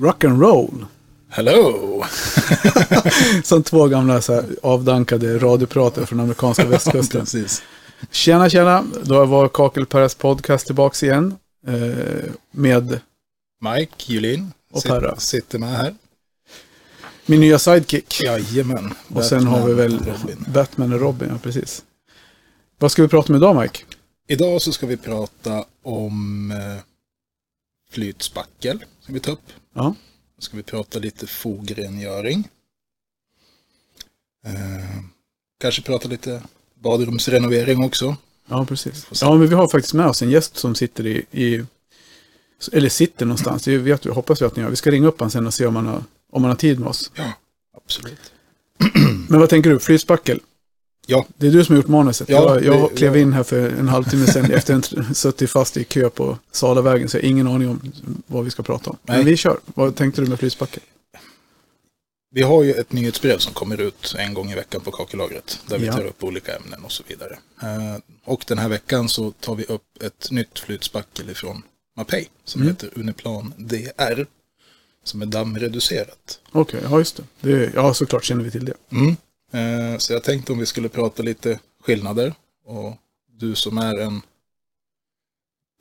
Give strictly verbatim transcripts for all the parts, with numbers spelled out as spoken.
rock and roll. Hello! Som två gamla så här avdankade radiopratare från amerikanska västkusten. Precis. Tjena, tjena. Då var Kakel Perras podcast tillbaks igen. Eh, med Mike, Julian och Sitt, Perra. Sitter med här. Min nya sidekick. Jajamän. Och Batman, sen har vi väl Robin. Batman och Robin, ja, precis. Vad ska vi prata om idag, Mike? Idag så ska vi prata om eh, flytspackel, ska vi ta upp. Ja. Då ska vi prata lite fogrengöring. Eh, kanske prata lite badrumsrenovering också. Ja, precis. Ja, men vi har faktiskt med oss en gäst som sitter i... i eller sitter någonstans, mm. det vet vi, hoppas vi att ni gör. Vi ska ringa upp han sen och se om han har, om han har tid med oss. Ja, absolut. Men vad tänker du? Flytspackel? Ja. Det är du som har gjort manuset. Ja, jag jag det, klev ja. in här för en halvtimme sedan efter en suttit fast i kö på Salavägen, så jag har ingen aning om vad vi ska prata om. Nej. Men vi kör. Vad tänkte du med flytspackel? Vi har ju ett nyhetsbrev som kommer ut en gång i veckan på Kakelagret där vi ja. tar upp olika ämnen och så vidare. Och den här veckan så tar vi upp ett nytt flytspackel ifrån MAPEI som mm. heter Uniplan D R som är dammreducerat. Okej, okay, ja just det. det är, ja, såklart känner vi till det. Mm. Så jag tänkte om vi skulle prata lite skillnader, och du som är en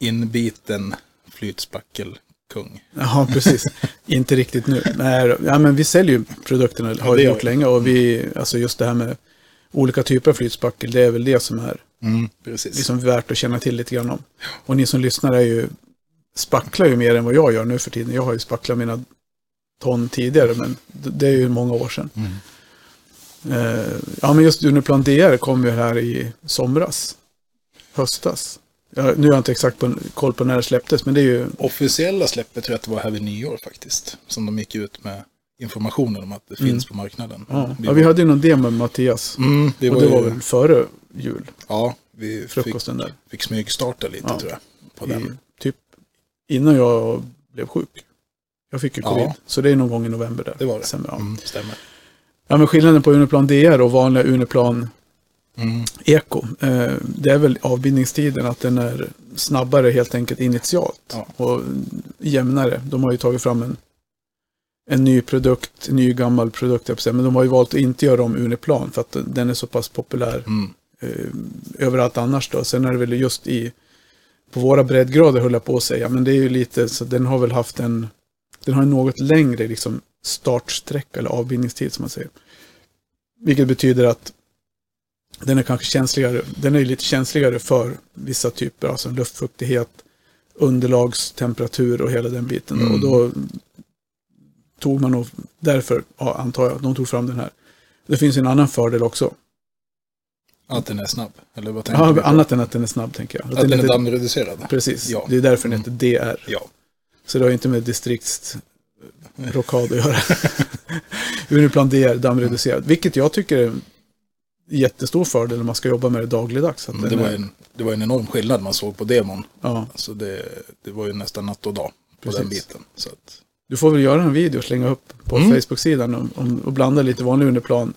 inbiten flytspackelkung. Ja, precis. Inte riktigt nu. Nej, ja, men vi säljer ju produkterna, har ja, det gjort länge, och vi, alltså just det här med olika typer av flytspackel, det är väl det som är mm, precis. Liksom värt att känna till lite grann om. Och ni som lyssnar är ju, spacklar ju mer än vad jag gör nu för tiden. Jag har ju spacklat mina ton tidigare, men det är ju många år sedan. Mm. Ja, men just Uniplan D R kom ju här i somras, höstas. Jag, nu har jag inte exakt på, koll på när det släpptes, men det är ju... Officiella släppet tror jag att det var här vid nyår faktiskt, som de gick ut med informationen om att det mm. finns på marknaden. Ja, vi, ja, vi hade ju någon demo med Mattias, mm, det och var det var ju... väl före jul. Ja, vi frukosten fick, där. fick smygstarta lite ja, tror jag. På den. I, typ innan jag blev sjuk. Jag fick ju covid, ja. så det är någon gång i november där. Det var det, Sen, ja. mm, stämmer. Ja, men skillnaden på Uniplan D R och vanliga Uniplan mm. Eco, eh, det är väl avbindningstiden, att den är snabbare helt enkelt initialt ja. och jämnare. De har ju tagit fram en, en ny produkt, en ny gammal produkt, jag får säga, men de har ju valt att inte göra om Uniplan för att den är så pass populär mm. eh, överallt annars då. Sen är det väl just i, på våra breddgrader höll jag på att säga, men det är ju lite, så den har väl haft en, den har något längre liksom startsträcka eller avbindningstid som man säger. Vilket betyder att den är kanske känsligare, den är lite känsligare för vissa typer, alltså luftfuktighet, underlagstemperatur och hela den biten. Mm. Och då tog man nog, därför ja, antar jag, de tog fram den här. Det finns en annan fördel också. Att den är snabb, eller vad tänker ja, du? Annat än att den är snabb, tänker jag. Att, att den, den är inte... dammreducerad. Precis, ja. det är därför den heter D R. Ja. Så det har inte med distrikts... rockad att göra. Uniplan D R, dammreducerad. Vilket jag tycker är en jättestor fördel när man ska jobba med det dagligdags. Att det, var en, det var en enorm skillnad man såg på demon. Ja. Alltså det, det var ju nästan natt och dag på Precis. den biten. Så att... Du får väl göra en video och slänga upp på mm. Facebook-sidan om, om, och blanda lite vanlig Uniplan.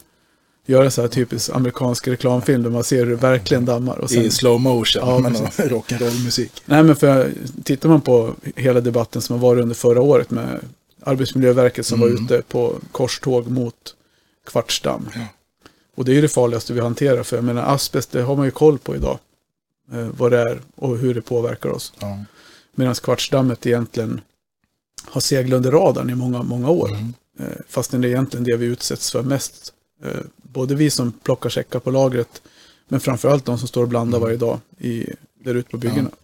Göra så här typisk amerikansk reklamfilm där man ser hur det verkligen dammar. Och sen, i slow motion, ja, men rock'n'roll-musik. Nej, men för tittar man på hela debatten som har varit under förra året med Arbetsmiljöverket som mm. var ute på korståg mot kvartsdamm. Ja. Och det är ju det farligaste vi hanterar, för jag menar asbest, det har man ju koll på idag. Eh, vad det är och hur det påverkar oss. Ja. Medan kvartsdammet egentligen har seglat under radarn i många, många år. Mm. Eh, fastän det är egentligen det vi utsätts för mest. Eh, både vi som plockar checkar på lagret, men framförallt de som står och blandar mm. varje dag i, där ute på byggena. Ja.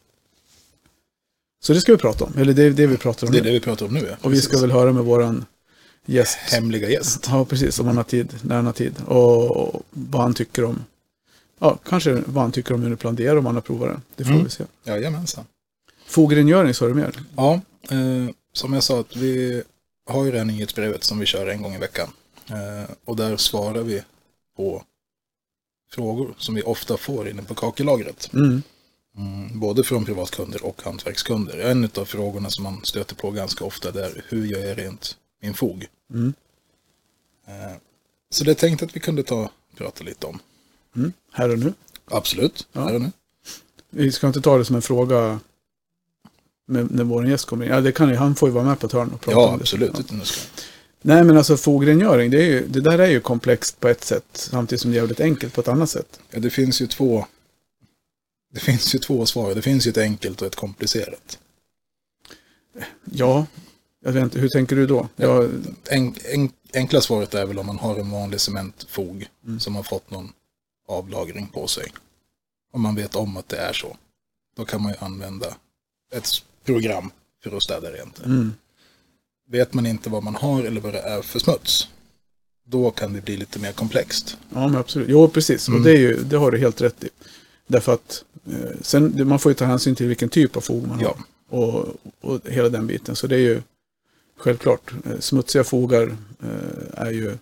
Så det ska vi prata om, eller det är det vi pratar om det är nu. Det vi pratar om nu, ja. Och vi ska väl höra med våran gäst. Hemliga gäst. Ja, precis, om han har tid, när han har tid. Och, och vad han tycker om, ja, kanske vad han tycker om hur du planerar, om han har provat den. Det får mm. vi se. Jajamensan. Fogrengöring, så är det mer. Ja, eh, som jag sa, att vi har ju det här nyhetsbrevet som vi kör en gång i veckan. Eh, och där svarar vi på frågor som vi ofta får inne på Kakelagret. Mm. Mm, både från privatkunder och hantverkskunder. En av frågorna som man stöter på ganska ofta är hur gör jag rent min fog? Mm. Eh, så det tänkte att vi kunde ta prata lite om. Mm. Här och nu? Absolut, ja. här och nu. Vi ska inte ta det som en fråga med, när vår gäst kommer in. Ja, det kan ju, han får ju vara med på törn och prata ja, om det. Absolut. Ja, absolut. Nej, men alltså fogrengöring, det, är ju, det där är ju komplext på ett sätt, samtidigt som det är väldigt enkelt på ett annat sätt. Ja, det finns ju två det finns ju två svar. Det finns ju ett enkelt och ett komplicerat. Ja, jag vet inte, hur tänker du då? Ja, jag... en, en, enkla svaret är väl om man har en vanlig cementfog mm. som har fått någon avlagring på sig. Om man vet om att det är så, då kan man ju använda ett program för att städa rent. Mm. Vet man inte vad man har eller vad det är för smuts, då kan det bli lite mer komplext. Ja, men absolut. Jo, precis. Mm. Och det, är ju, det har du helt rätt i. Därför att eh, sen, man får ju ta hänsyn till vilken typ av fog man ja. har. Och, och hela den biten. Så det är ju självklart. Eh, smutsiga fogar eh, är ju...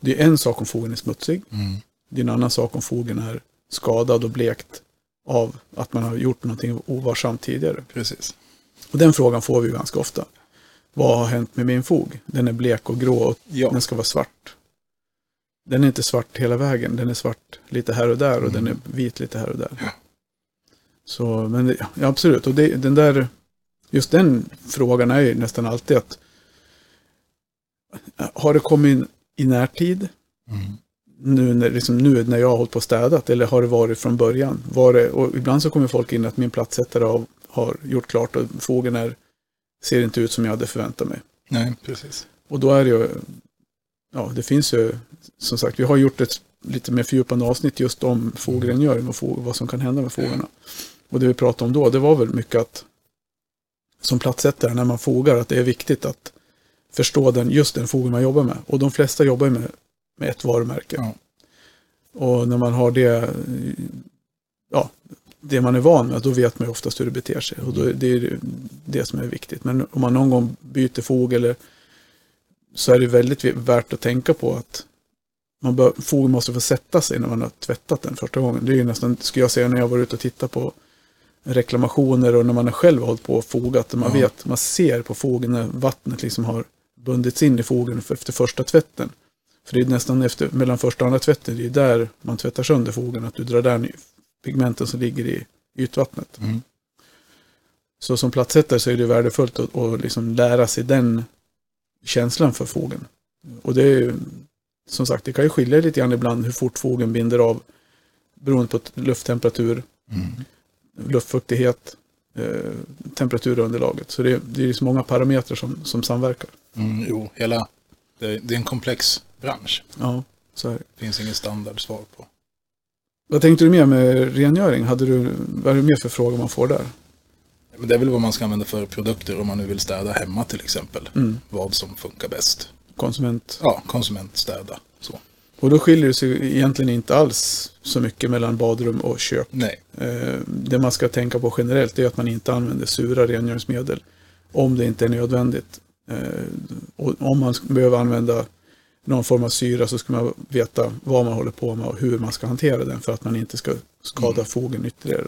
Det är en sak om fogen är smutsig. Mm. Det är en annan sak om fogen är skadad och blekt av att man har gjort någonting ovarsamt tidigare. Precis. Och den frågan får vi ju ganska ofta. Vad har hänt med min fog? Den är blek och grå och ja. den ska vara svart. Den är inte svart hela vägen. Den är svart lite här och där och mm. den är vit lite här och där. Ja. Så, men det, ja, absolut. Och det, den där, just den frågan är ju nästan alltid att har det kommit in i närtid? Mm. Nu när, liksom nu när jag har hållit på och städat, eller har det varit från början? Var det, och ibland så kommer folk in att min platssättare har, har gjort klart och frågan är, ser inte ut som jag hade förväntat mig. Nej, precis. Och då är det ju, ja, det finns ju, som sagt, vi har gjort ett lite mer fördjupande avsnitt just om fogrengöring och fog, vad som kan hända med fogarna. Mm. Och det vi pratade om då, det var väl mycket att som platssättare när man fogar, att det är viktigt att förstå den, just den fogen man jobbar med. Och de flesta jobbar med med ett varumärke. Ja. Och när man har det, ja, det man är van med, då vet man ju oftast hur det beter sig. Och då, det är det som är viktigt. Men om man någon gång byter fog eller så är det väldigt värt att tänka på att man bör, fog måste få sätta sig när man har tvättat den första gången. Det är ju nästan, skulle jag säga, när jag var ute och tittade på reklamationer och när man själv har hållit på och fogat, man ja. vet, man ser på fogen när vattnet liksom har bundits in i fogen efter första tvätten. För det är nästan efter, mellan första och andra tvätten, det är där man tvättar sönder fogen, att du drar där pigmenten som ligger i ytvattnet. Mm. Så som platssättare så är det värdefullt att, att liksom lära sig den känslan för fogen. Och det är ju, som sagt, det kan ju skilja lite grann ibland hur fort fogen binder av beroende på lufttemperatur, mm. luftfuktighet, eh, temperaturunderlaget. Så det, det är så många parametrar som, som samverkar. Mm, jo, hela, det, det är en komplex bransch. Ja, så här. Det finns ingen standardsvar på. Vad tänkte du mer med rengöring? Hade du, vad är det mer för frågor man får där? Men det är väl vad man ska använda för produkter om man nu vill städa hemma till exempel. Mm. Vad som funkar bäst. Konsument. Ja, konsumentstäda. Så. Och då skiljer det sig egentligen inte alls så mycket mellan badrum och kök. Nej. Det man ska tänka på generellt är att man inte använder sura rengöringsmedel om det inte är nödvändigt. Och om man behöver använda någon form av syra så ska man veta vad man håller på med och hur man ska hantera den för att man inte ska skada mm. fogen ytterligare.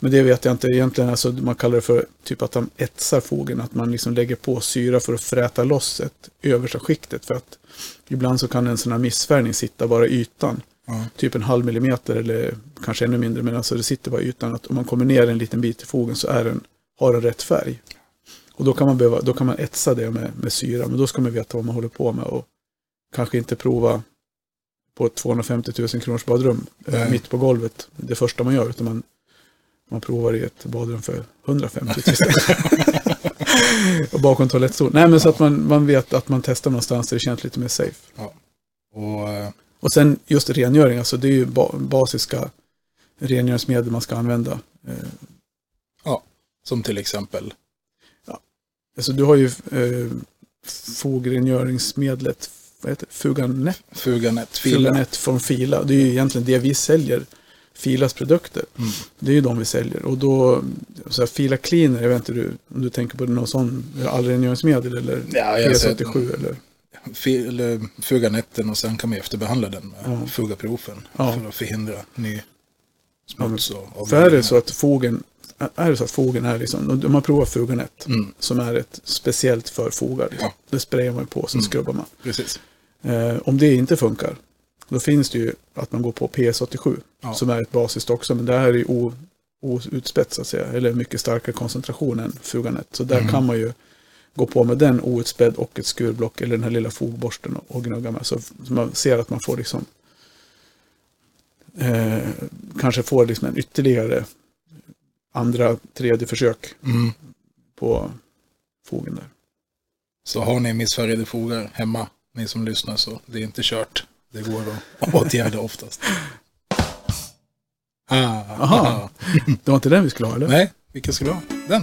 Men det vet jag inte egentligen, alltså man kallar det för typ att man etsar fogen, att man liksom lägger på syra för att fräta loss ett översta skiktet, för att ibland så kan en sån här missfärgning sitta bara i ytan, mm. typ en halv millimeter eller kanske ännu mindre, men alltså det sitter bara i ytan, att om man kommer ner en liten bit i fogen så är den, har den rätt färg. Och då kan man, behöva, då kan man etsa det med, med syra, men då ska man veta vad man håller på med och kanske inte prova på ett tvåhundrafemtio tusen kronors badrum Nej. mitt på golvet det första man gör, utan man, man provar i ett badrum för hundrafemtio tusen och bakom toalettstol. Nej, men ja. så att man, man vet att man testar någonstans där det känns lite mer safe. Ja. Och, och sen just rengöring, alltså det är ju ba- basiska rengöringsmedel man ska använda. Ja, som till exempel? Ja. Alltså du har ju eh, fogrengöringsmedlet Vad heter det? Fuganet. Fuganet, Fila. Fuganet från Fila. Det är ju egentligen det vi säljer. Filas produkter. Mm. Det är ju de vi säljer. Och då, så här, Fila Cleaner, jag vet inte du, om du tänker på någon sån allrengöringsmedel eller ja, jag P S åttiosju eller? Fil, Fuganetten, och sen kan man efterbehandla den med ja. fugaprofen ja. för att förhindra ny smuts. Ja, och för är det så att fogen är det så att fogen är liksom, om man provar Fuganet mm. som är ett speciellt för fogar. Ja. Det sprayar man på, sen mm. skrubbar man. Precis. Om det inte funkar, då finns det ju att man går på P S åttiosju ja. som är ett basiskt också, men det här är ju outspetsad, säga, eller mycket starkare koncentration än Fuganet. Så där mm. kan man ju gå på med den outspädd och ett skurblock eller den här lilla fogborsten och, och gnugga med. Så, så man ser att man får liksom eh, kanske får liksom en ytterligare andra, tredje försök mm. på fogen där. Så har ni missfärgade fogar hemma, ni som lyssnar, så det är inte kört. Det går att åtgärda oftast. Ah, aha, det var inte den vi skulle ha, eller? Nej, vilken skulle ha? Den.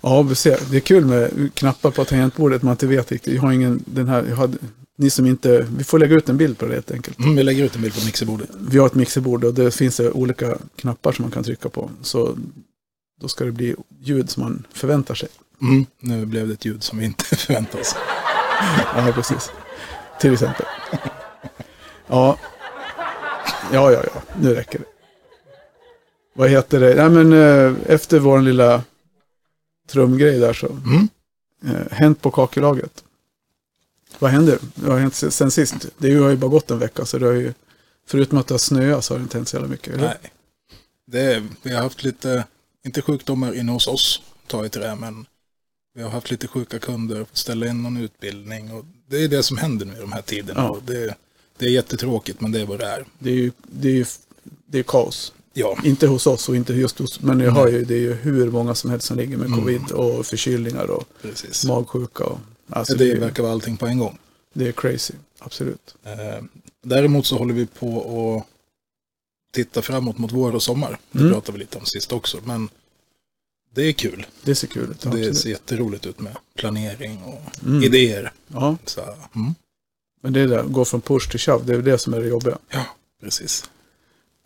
Ja, vi ser. Det är kul med knappar på tangentbordet, man inte vet riktigt. Jag har ingen, den här, jag hade, ni som inte, vi får lägga ut en bild på det helt enkelt. Mm, vi lägger ut en bild på mixerbordet. Vi har ett mixerbord och det finns olika knappar som man kan trycka på. Så då ska det bli ljud som man förväntar sig. Mm, nu blev det ett ljud som vi inte förväntar oss. Ja, precis. Till exempel. Ja. Ja, ja, ja. Nu räcker det. Vad heter det? Nej, men efter vår lilla trumgrej där så mm. eh, hänt på kakelaget. Vad händer? Det har hänt sen sist. Det har ju bara gått en vecka, så det har ju, förutom att det har snöat, så har det inte hänt så jävla mycket. Eller? Nej. Det, vi har haft lite, inte sjukdomar inne hos oss, tar jag till det, men vi har haft lite sjuka kunder, fått ställa in någon utbildning, och det är det som händer nu i de här tiderna. Ja. Och det, det är jättetråkigt, men det är vad det är. Det är ju, det är ju, det är kaos. Ja. Inte hos oss och inte just hos, men jag har ju, det är ju hur många som helst som ligger med covid mm. och förkylningar och precis. Magsjuka. Och, alltså det, det är, verkar vara allting på en gång. Det är crazy, absolut. Eh, däremot så håller vi på att titta framåt mot vår och sommar. Det mm. pratade vi lite om sist också, men det är kul. Det ser kul ut. Absolut. Det ser jätteroligt ut med planering och mm. idéer. Ja. Så, mm. men det där, gå från push till shove, det är det som är det jobbiga. Ja, precis.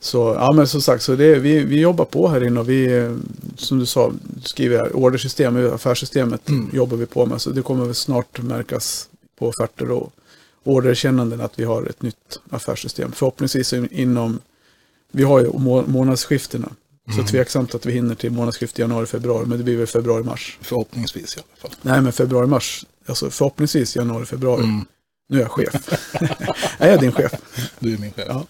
Så, ja, men som sagt, så det, vi, vi jobbar på här inne, och vi, som du sa, skriver här, ordersystemet, affärssystemet mm. jobbar vi på med, så det kommer väl snart märkas på offerter och orderkännanden att vi har ett nytt affärssystem. Förhoppningsvis inom, vi har ju må, månadsskifterna, mm. så tveksamt att vi hinner till månadsskift i januari-februari, men det blir väl februari-mars. Förhoppningsvis i alla fall. Nej, men februari-mars, alltså förhoppningsvis januari-februari. Mm. Nu är jag chef. Jag är din chef. Du är min chef. Ja.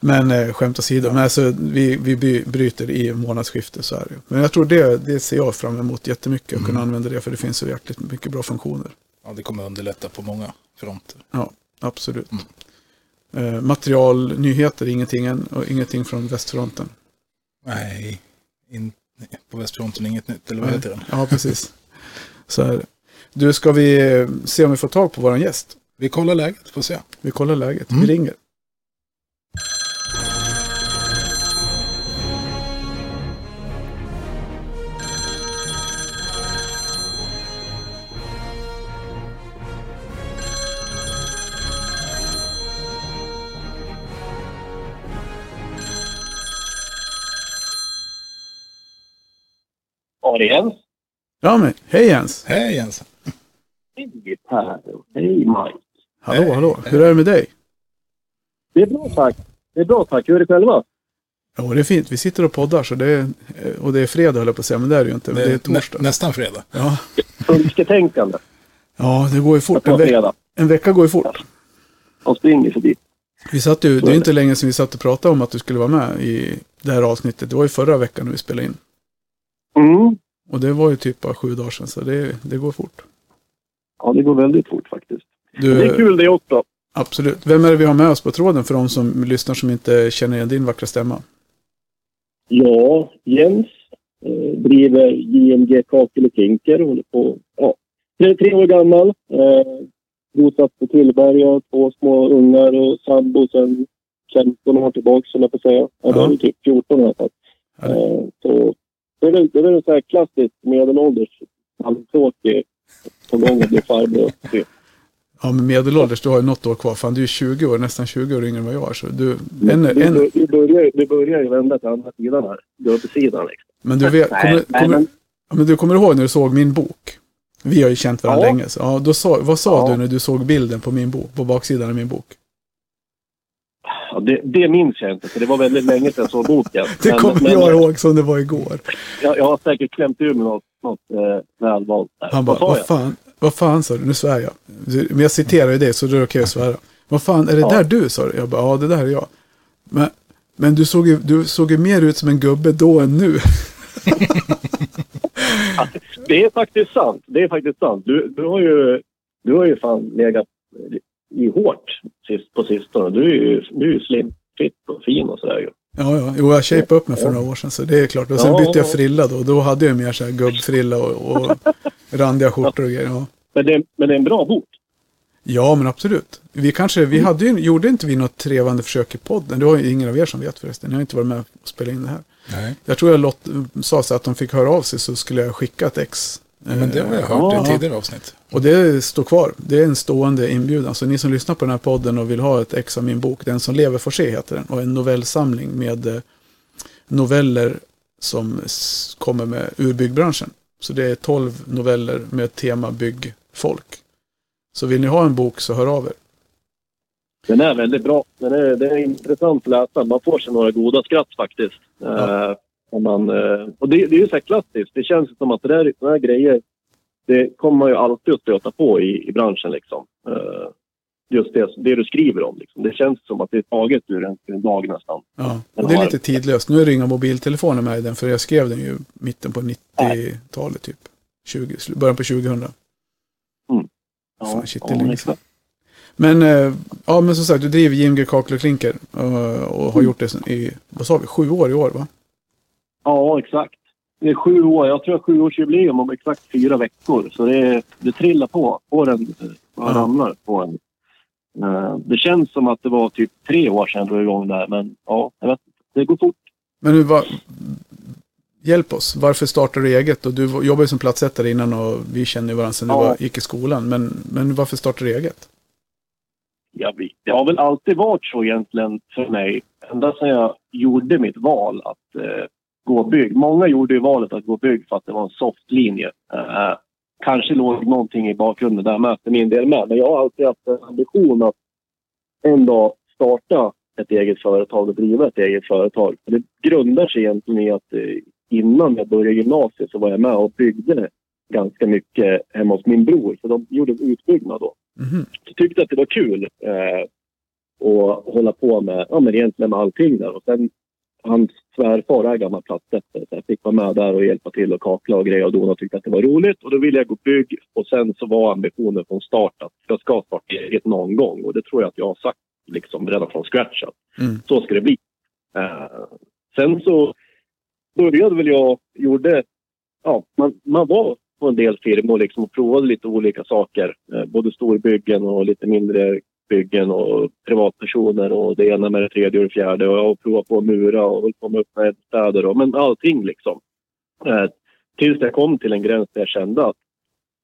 Men eh, skämt åsido, men alltså, vi, vi bryter i månadsskiftet, så är det. Men jag tror det, det ser jag fram emot jättemycket, att mm. kunna använda det, för det finns så jäkligt mycket bra funktioner. Ja, det kommer underlätta på många fronter. Ja, absolut. Mm. Eh, materialnyheter, ingenting än, och ingenting från västfronten. Nej, in, på västfronten inget nytt, eller vad heter den? Ja, precis. Så är det. Du, ska vi se om vi får tag på våran gäst? Vi kollar läget, får se. Vi kollar läget, mm. vi ringer. Ja, det är Jens. Ja, men hej Jens. Hej Jens. Hej Perra. Hej Mike. Hallå, hej, hallå. Hur är det med dig? Det är bra, tack. Det är bra, tack. Hur är det själva? Ja, det är fint. Vi sitter och poddar, så det är, och det är fredag, höll jag på att säga, men det är det ju inte. Det, det är torsdag. Nä, nästan fredag. Ja. Önsketänkande. Ja, det går ju fort. En, ve- en vecka går ju fort. De springer förbi. Vi satt ju, det är inte länge sedan vi satt och pratade om att du skulle vara med i det här avsnittet. Det var ju förra veckan när vi spelade in. Mm. Och det var ju typ bara sju dagar sedan, så det, det går fort. Ja, det går väldigt fort faktiskt. Du, det är kul det också. Absolut. Vem är det vi har med oss på tråden för de som lyssnar som inte känner igen din vackra stämma? Ja, Jens eh, driver J M G Kakel och Klinker. Håller på, ja, trettiotre år gammal. Eh, bosatt på Tillberga, två små ungar och sambo sedan femton år tillbaka, som jag får säga. Ja, det är typ fjorton år. Ja. Eh, så det är väl, det är väl så här klassiskt medelålders halvtråkig på gång att bli farbror. Ja, men medelålders, du har ju något år kvar. Fan, du är tjugo år, nästan tjugo år yngre än vad jag är. Så du, en, du, en... du, du, börjar, du börjar ju vända till andra sidan här. Du är på sidan liksom. Men du, vet, kommer, kommer, kommer, men du kommer ihåg när du såg min bok? Vi har ju känt varandra ja. länge. Så, ja, då sa, vad sa ja. du när du såg bilden på min bok, på baksidan av min bok? Ja, det, det minns jag inte, för det var väldigt länge sedan jag såg boken. Det kommer men, jag men, ihåg som det var igår. Jag, jag har säkert klämt ur med något, något eh, välvalt där. Han bara, vad, vad fan, vad fan sa du? Nu svär jag. Men jag citerar ju det, så det är okej att svära. Vad fan, är det ja. där du, sa du? Jag bara, ja, det där är jag. Men Men du såg ju, du såg ju mer ut som en gubbe då än nu. Det är faktiskt sant. Det är faktiskt sant. Du, du har ju du har ju fan legat i hårt sist på sistone. Du är ju du är slim, fit och fin och så där ju. Ja, ja. Jo, jag shape upp mig för några år sedan, så det är klart. Och sen ja, bytte jag frilla då. Då hade jag mer så här gubbfrilla och, och randiga skjortor och grejer. Ja. Men, det, men det är en bra bok. Ja, men absolut. Vi kanske, vi hade ju, gjorde inte vi något trevande försök i podden. Det var ju ingen av er som vet förresten. Jag har inte varit med och spelat in det här. Nej. Jag tror jag låt, sa så att de fick höra av sig så skulle jag skicka ett ex. Ja, men det har jag hört i ja. tidigare avsnitt. Och det står kvar. Det är en stående inbjudan. Så ni som lyssnar på den här podden och vill ha ett ex av min bok, Den som lever får se heter den. Och en novellsamling med noveller som kommer med ur byggbranschen. Så det är tolv noveller med tema byggfolk. Så vill ni ha en bok så hör av er. Den är väldigt bra. Den är, den är intressant att läsa. Man får sig några goda skratt faktiskt. Ja. Eh, om man, eh, och det, det är ju så här klassiskt. Det känns som att det där, den här grejer, det kommer man ju alltid att stöta på i, i branschen. Liksom. Eh, just det, det du skriver om. Liksom. Det känns som att det är taget ur en, en dag nästan. Ja. Och det är lite tidlöst. Nu är det inga mobiltelefoner med i den, för jag skrev den ju mitten på nittiotalet typ. tjugo, början på tjugohundra. Mm. Fan, shit, ja, liksom. Men eh, ja, men som sagt, du driver J M G Kakel och Klinker eh, och har gjort det sen i, vad sa vi, sju år i år va? Ja, exakt. Det är sju år. Jag tror jag sju års jubileum om exakt fyra veckor. Så det, det trillar på. Åren ja. ramlar på en. Eh, det känns som att det var typ tre år sedan du var igång där. Men ja, jag vet, det går fort. Men nu var... Hjälp oss. Varför startade du eget? Och du jobbar ju som platssättare innan och vi känner ju varandra sedan ja. du var, gick i skolan. Men, men varför startade du eget? Jag vet. Det har väl alltid varit så egentligen för mig. Ända sedan jag gjorde mitt val att eh, gå bygg. Många gjorde ju valet att gå bygg för att det var en soft linje. Eh, kanske låg någonting i bakgrunden där med för min del med. Men jag har alltid haft en ambition att en dag starta ett eget företag och driva ett eget företag. Det grundar sig egentligen i att eh, innan jag började gymnasiet så var jag med och byggde ganska mycket hemma hos min bror. Så de gjorde en utbyggnad då. Mm. Jag tyckte att det var kul eh, att hålla på med, ja, men egentligen med allting där. Och sen hans svärfar är gammal platssättare. Så jag fick vara med där och hjälpa till och kakla och grejer. Och då tyckte att det var roligt. Och då ville jag gå bygg. Och sen så var ambitionen från start att jag ska starta eget någon gång. Och det tror jag att jag har sagt liksom redan från scratch. Mm. Så ska det bli. Eh, sen så började väl jag gjorde, ja, man, man var på en del firmor liksom och provade lite olika saker. Eh, både storbyggen och lite mindre byggen och privatpersoner och det ena med det tredje och det fjärde. Och jag provade på att mura och komma upp med städer och men allting liksom. Eh, tills jag kom till en gräns där jag kände att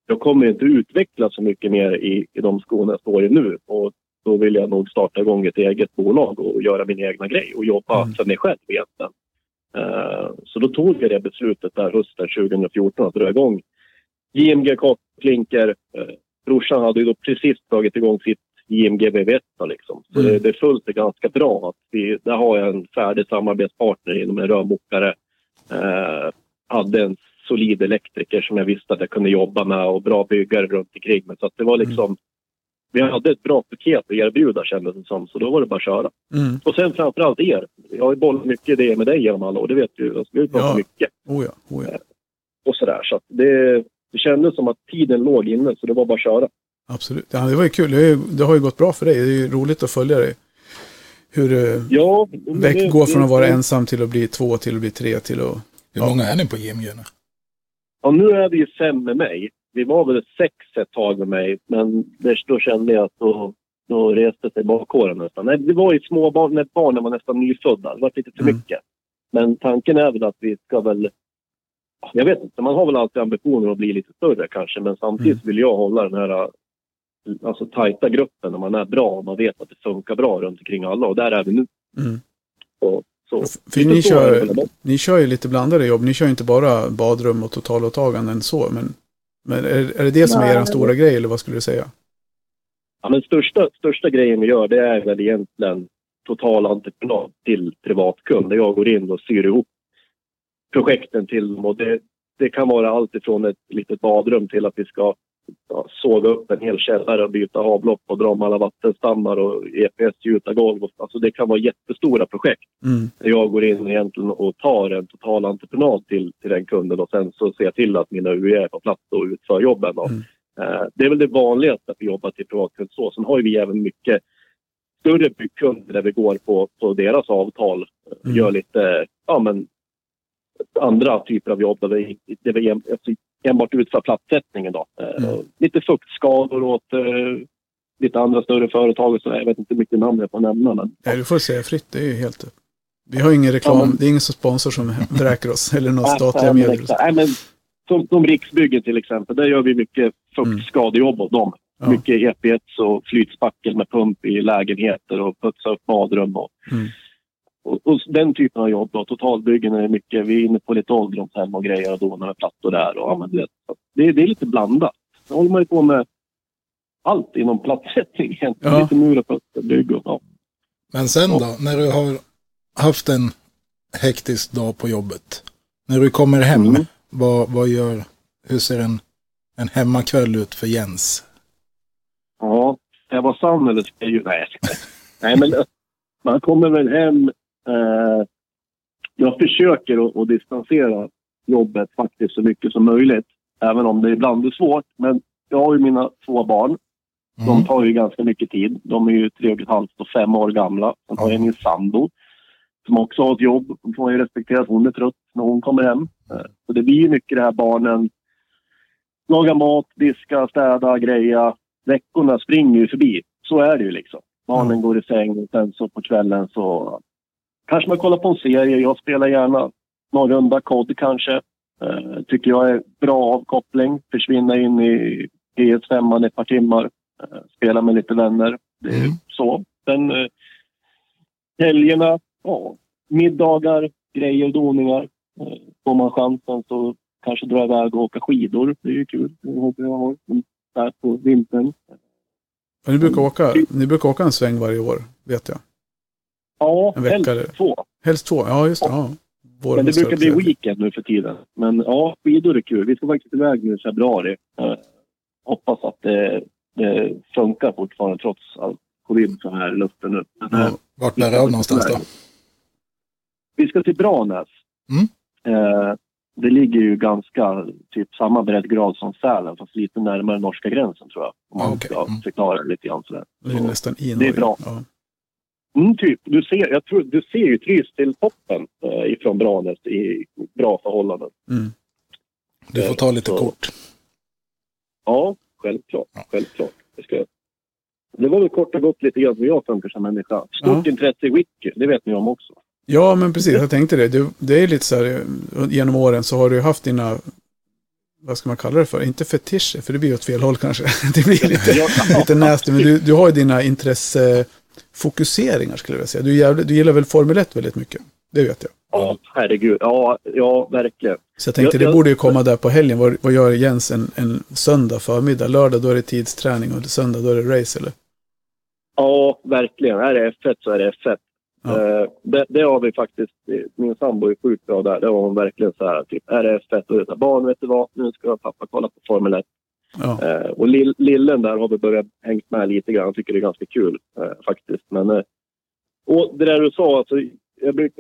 jag kommer inte utveckla så mycket mer i, i de skorna jag står i nu. Och då vill jag nog starta igång ett eget bolag och göra min egna grej och jobba mm. för mig själv egentligen. Så då tog jag det beslutet där hösten tjugohundrafjorton att dra igång J M G Klinker. Brorsan hade ju då precis tagit igång sitt J M G V V S liksom. Så mm. det, det föll sig ganska bra att vi, där har jag en färdig samarbetspartner inom en rörmokare. Eh, hade en solid elektriker som jag visste att jag kunde jobba med och bra byggare runt omkring. Men så att det var liksom mm. vi hade ett bra paket att erbjuda kändes det som, så då var det bara att köra. Mm. Och sen framförallt er. Jag har ju bollat mycket idéer med dig genom alla år, det vet du. Jag skulle prata ja. mycket. Oh ja. Oh ja. Och sådär, så att det, det kändes som att tiden låg inne, så det var bara att köra. Absolut, ja, det var ju kul. Det har ju, det har ju gått bra för dig. Det är ju roligt att följa dig. Hur du ja, går från att vara ensam till att bli två, till att bli tre, till att... Hur ja. många är ni på J M G nu? Ja, nu är det ju fem med mig. Vi var väl sex ett tag med mig, men då kände jag att då, då reste sig bakkåren nästan. Nej, det var ju små barn, när barnen var nästan nyfödda. Det var lite för mycket. Mm. Men tanken är väl att vi ska väl... Jag vet inte, man har väl alltid ambitioner att bli lite större kanske, men samtidigt mm. vill jag hålla den här alltså tajta gruppen när man är bra och man vet att det funkar bra runt omkring alla. Och där är vi nu. Mm. Och, så, för ni, kör, ni kör ju lite blandade jobb. Ni kör ju inte bara badrum och totalåtaganden så, men... Men är, är det det som är en stora grej eller vad skulle du säga? Ja, men största, största grejen vi gör det är väl egentligen total entreprenad till privatkund. Där jag går in och syr ihop projekten till dem. Och det, det kan vara allt ifrån ett litet badrum till att vi ska ja, såga upp en hel källare och byta avlopp och dra om alla vattenstammar och E P S-gjuta golv. Alltså det kan vara jättestora projekt. Mm. Jag går in egentligen och tar en total entreprenad till, till den kunden och sen så ser jag till att mina U E är på plats och utför jobben. Och, mm. eh, det är väl det vanligaste att vi jobbar till privatkund så. Sen har ju vi även mycket större byggkunder där vi går på, på deras avtal. Mm. Gör lite ja, men, andra typer av jobb där vi, där vi alltså, enbart utför plattsättningen då. Mm. Lite fuktskador åt uh, lite andra större företag och så. Jag vet inte hur mycket namn jag får nämna. Men... Nej, du får säga fritt. Det är ju helt... Vi har ingen reklam. Ja, men... Det är ingen sponsor som vräker oss eller någon statliga medel. Nej, men som, som Riksbyggen till exempel. Där gör vi mycket fuktskadejobb åt dem. Ja. Mycket E P S och flytspackel med pump i lägenheter och putsa upp badrum och... Mm. Och, och den typen av jobb då, totalbyggen är mycket, vi är inne på lite ålderdomshem och grejer och donade plattor där och använder det. Det, det är lite blandat. Då håller man ju på med allt inom plattsättning. Ja. Lite mur och bygg och ja. Men sen då, ja. När du har haft en hektisk dag på jobbet, när du kommer hem, mm. vad, vad gör, hur ser en, en hemmakväll ut för Jens? Ja, jag var sann eller ska jag ju, nej. nej men man kommer väl hem. Uh, jag försöker att, att distansera jobbet faktiskt så mycket som möjligt, även om det ibland är svårt, men jag har ju mina två barn, mm. de tar ju ganska mycket tid, de är ju tre och ett halvt och fem år gamla, sen har jag min sambo som också har ett jobb, de får ju respektera att hon är trött när hon kommer hem, mm. så det blir ju mycket det här barnen laga mat, diska, städa, greja, veckorna springer ju förbi, så är det ju liksom, barnen mm. går i säng och sen så på kvällen så kanske man kollar på en serie. Jag spelar gärna någon runda kod kanske. Eh, tycker jag är bra avkoppling. Försvinna in i G S fem i ett par timmar. Eh, spela med lite vänner. Det är mm. så. Sen eh, helgerna, ja, middagar, grejer, doningar. Eh, får man chansen så kanske dra iväg och åka skidor. Det är ju kul. Det hoppas jag har där på vintern. Ja, ni brukar åka, ni brukar åka en sväng varje år, vet jag. Ja, helst två. Helst två, ja just det. Ja. Ja. Men det brukar bli weekend nu för tiden. Men ja, skidor är kul. Vi ska faktiskt iväg nu i februari. Eh, hoppas att det, det funkar fortfarande trots all covid så här luften nu. Men, ja, vart är det någonstans då? Vi ska till Branäs. Mm. Eh, det ligger ju ganska typ samma breddgrad som Sälen, fast lite närmare norska gränsen tror jag. Om man ah, okay. ska förklara det lite grann sådär. Det är nästan i Norge. Det är bra. Ja. Mm, typ. Du ser, jag tror, du ser ju trys till toppen eh, ifrån Branäs i bra förhållanden. Mm. Du får ta lite så. Kort. Ja, självklart. Ja. Självklart. Det, ska... det var väl kort och gott lite grann som jag funkar som människa. Stort ja. Intresse i wiki, det vet ni om också. Ja, men precis. Jag tänkte det. Du, det är lite så här, genom åren så har du haft dina... Vad ska man kalla det för? Inte fetischer, för det blir ju åt fel håll kanske. Det blir lite, ja. lite näst. Men du, du har ju dina intresse... fokuseringar skulle jag säga. Du, jävla, du gillar väl Formel ett väldigt mycket? Det vet jag. Ja, herregud. Ja, ja verkligen. Så jag tänkte, jag, jag, det borde ju komma där på helgen. Vad, vad gör Jens en, en söndag förmiddag? Lördag då är det tidsträning och söndag då är det race, eller? Ja, verkligen. Är det F ett så är det F ett. Ja. Eh, det, det har vi faktiskt, min sambo är sjukt bra där. Det var hon verkligen så här, typ, är det F ett och utan barn, vet du vad? Nu ska jag pappa kolla på Formel ett. Ja. Eh, och lill, lillen där har vi börjat hängt med lite grann. Jag tycker det är ganska kul eh, faktiskt. Men, eh, och det där du sa, alltså, jag, bruk,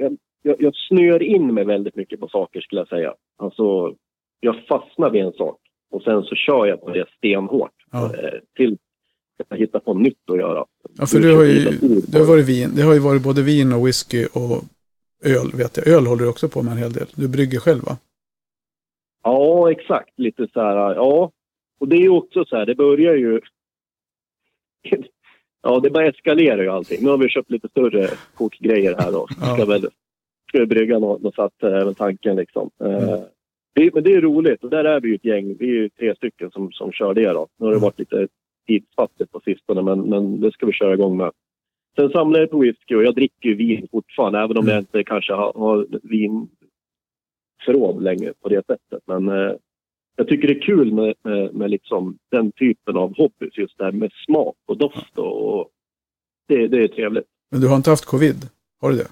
jag, jag snör in mig väldigt mycket på saker skulle jag säga. Alltså, jag fastnar vid en sak och sen så kör jag på det stenhårt. Ja. Eh, till att hitta på nytt att göra. Ja, för du har ju, det, har varit vin, det har ju varit både vin och whisky och öl, vet jag. Öl håller du också på med en hel del. Du brygger själv, va? Ja, exakt. Lite så här, ja. Och det är ju också så här, det börjar ju... Ja, det bara eskalerar ju allting. Nu har vi köpt lite större kokgrejer här då. Ja. Ska, väl, ska vi brygga något, något satt med tanken liksom. Mm. Eh, det, men det är roligt. Och där är vi ju ett gäng. Vi är ju tre stycken som, som kör det då. Nu har det varit lite tidsfattigt på sistone, men, men det ska vi köra igång med. Sen samlar jag på whisky och jag dricker ju vin fortfarande. Även om mm. jag inte kanske har, har vinförråd längre på det sättet. Men... Eh, jag tycker det är kul med, med, med liksom den typen av hobbys, just där med smak och doft och det, det är trevligt. Men du har inte haft covid, har du det?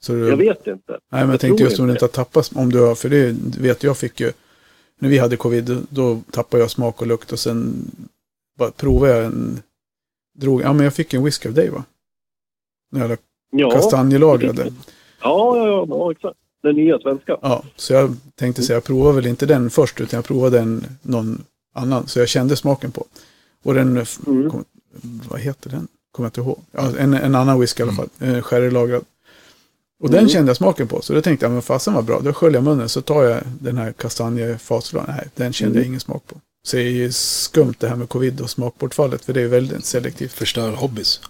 Så du... Jag vet inte. Nej, men jag, jag tänkte just om du inte har tappat, om du har, för det vet jag fick ju när vi hade covid, då tappade jag smak och lukt och sen bara provade jag en drog. Ja, men jag fick en whisky av dig, va? Den jävla ja, kastanjelagrade. Ja, ja, ja, ja, exakt. Den nya svenska. Ja, så jag tänkte säga, jag provar väl inte den först, utan jag provade den någon annan. Så jag kände smaken på. Och den, mm. kom, vad heter den? Kommer jag inte ihåg. Ja, en, en annan whisky i alla fall. Mm. Sherrylagrad. Och mm. den kände jag smaken på. Så då tänkte jag, men fasen var bra. Då sköljer jag munnen, så tar jag den här kastanjefasflan. Nej, den kände mm. jag ingen smak på. Så det är ju skumt det här med covid och smakbortfallet, för det är väldigt selektivt. Förstör hobbies.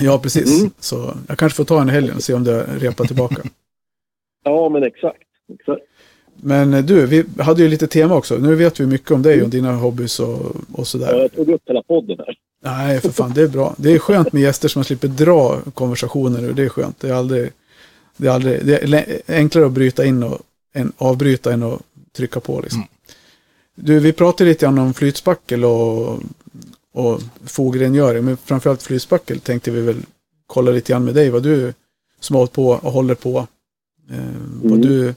Ja, precis. Mm. Så jag kanske får ta en helgen och se om det repar tillbaka. Ja, men exakt. exakt. Men du, vi hade ju lite tema också. Nu vet vi mycket om dig mm. och dina hobbies och, och sådär. Ja, jag tog upp hela podden här. Nej, för fan, det är bra. Det är skönt med gäster som man slipper dra konversationer, och det är skönt. Det är aldrig, det är aldrig det är enklare att bryta in och en, avbryta än att trycka på, liksom. Mm. Du, vi pratade lite grann om flytspackel och, och fogrengöring, men framförallt flytspackel tänkte vi väl kolla lite grann med dig, vad du smått på och håller på. Eh, mm. vad, du,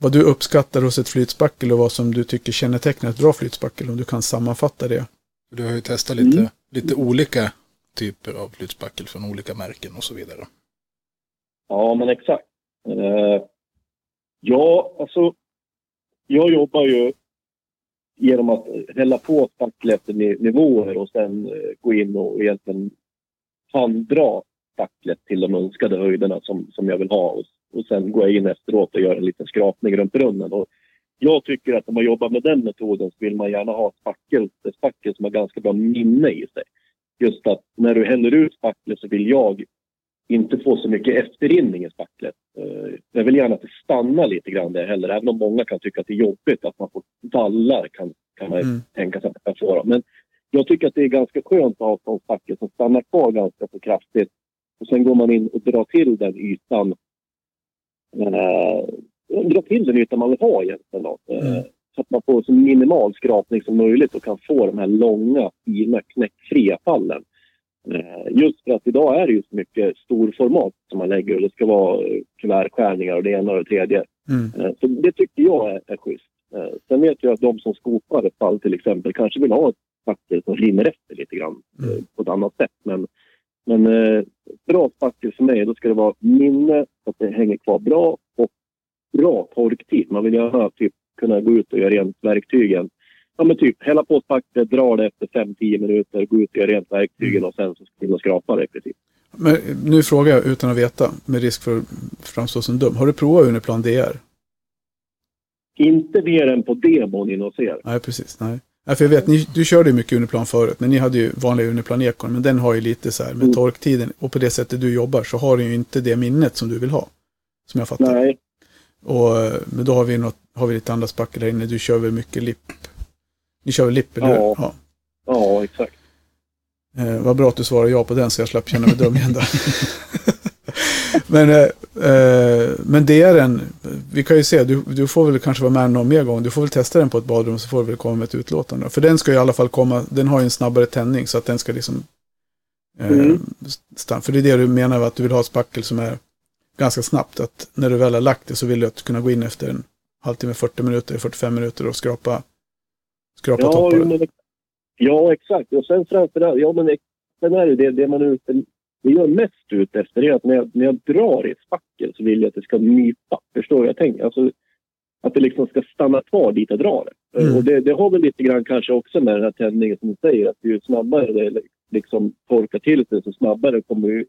vad du uppskattar hos ett flytspackel och vad som du tycker kännetecknar ett bra flytspackel, om du kan sammanfatta det. Du har ju testat lite, mm. lite olika typer av flytspackel från olika märken och så vidare. Ja, men exakt. Eh, ja, alltså jag jobbar ju genom att hälla på spackel efter nivåer och sen gå in och egentligen handdra spacklet till de önskade höjderna som, som jag vill ha. Och, och sen går jag in efteråt och gör en liten skrapning runt brunnen. Och jag tycker att om man jobbar med den metoden så vill man gärna ha spackel, ett spackel som har ganska bra minne i sig. Just att när du häller ut spacklet så vill jag inte få så mycket efterrinning i spacklet. Jag vill gärna att det stannar lite grann där heller. Även om många kan tycka att det är jobbigt att man får dallar, kan, kan man mm. tänka sig att det kan svara. Men jag tycker att det är ganska skönt att ha en spackel som stannar kvar ganska så kraftigt. Och sen går man in och drar till den ytan. Eh, drar till den ytan man vill ha egentligen. Mm. Så att man får så minimal skrapning som möjligt och kan få de här långa, fina, knäckfria fallen. Just för att idag är det ju så mycket storformat som man lägger, och det ska vara kuvertskärningar och det ena och det tredje. Mm. Så det tycker jag är, är schysst. Sen vet jag att de som skopar ett fall till exempel kanske vill ha ett spackel som rinner efter lite grann mm. på ett annat sätt. Men, men bra spackel för mig, då ska det vara minne så att det hänger kvar bra och bra torktid. Man vill gärna typ kunna gå ut och göra rent verktygen. Ja, men typ hälla på spackel, dra det efter fem till tio minuter, gå ut och göra rent verktygen och sen så ska man skrapa det. Precis. Men nu frågar jag utan att veta, med risk för att framstå som dum. Har du provat Uniplan D R? Inte mer än på demon in och ser. Nej, precis. Nej. Nej, för jag vet, ni, du körde ju mycket Uniplan förut, men ni hade ju vanliga Uniplan Eco, men den har ju lite så här med mm. torktiden, och på det sättet du jobbar så har den ju inte det minnet som du vill ha, som jag fattar. Nej. Och, men då har vi, något, har vi lite andra spackel här inne. Du kör väl mycket lipp. Ni kör väl lipp, eller ja. ja, ja, exakt. Eh, vad bra att du svarade ja på den, så jag slapp känna mig dum igen där. men, eh, men det är en, vi kan ju se, du, du får väl kanske vara med någon mer gång. Du får väl testa den på ett badrum, så får du väl komma med ett utlåtande. För den ska ju i alla fall komma, den har ju en snabbare tändning, så att den ska liksom eh, mm. stanna. För det är det du menar, att du vill ha ett spackel som är ganska snabbt. Att när du väl har lagt det så vill du att kunna gå in efter en halvtimme, fyrtio minuter, fyrtiofem minuter och skrapa Skrapa ja, men, ja, exakt. Och sen framförallt, ja men sen är det det, det man är ute, det gör mest ut efter det att när jag, när jag drar i ett spackel så vill jag att det ska nypa. Förstår jag? Jag tänker, alltså att det liksom ska stanna kvar dit jag drar det. Mm. Och det, det har väl lite grann kanske också med den här tändningen som du säger, att ju snabbare det liksom torkar till sig, så snabbare kommer du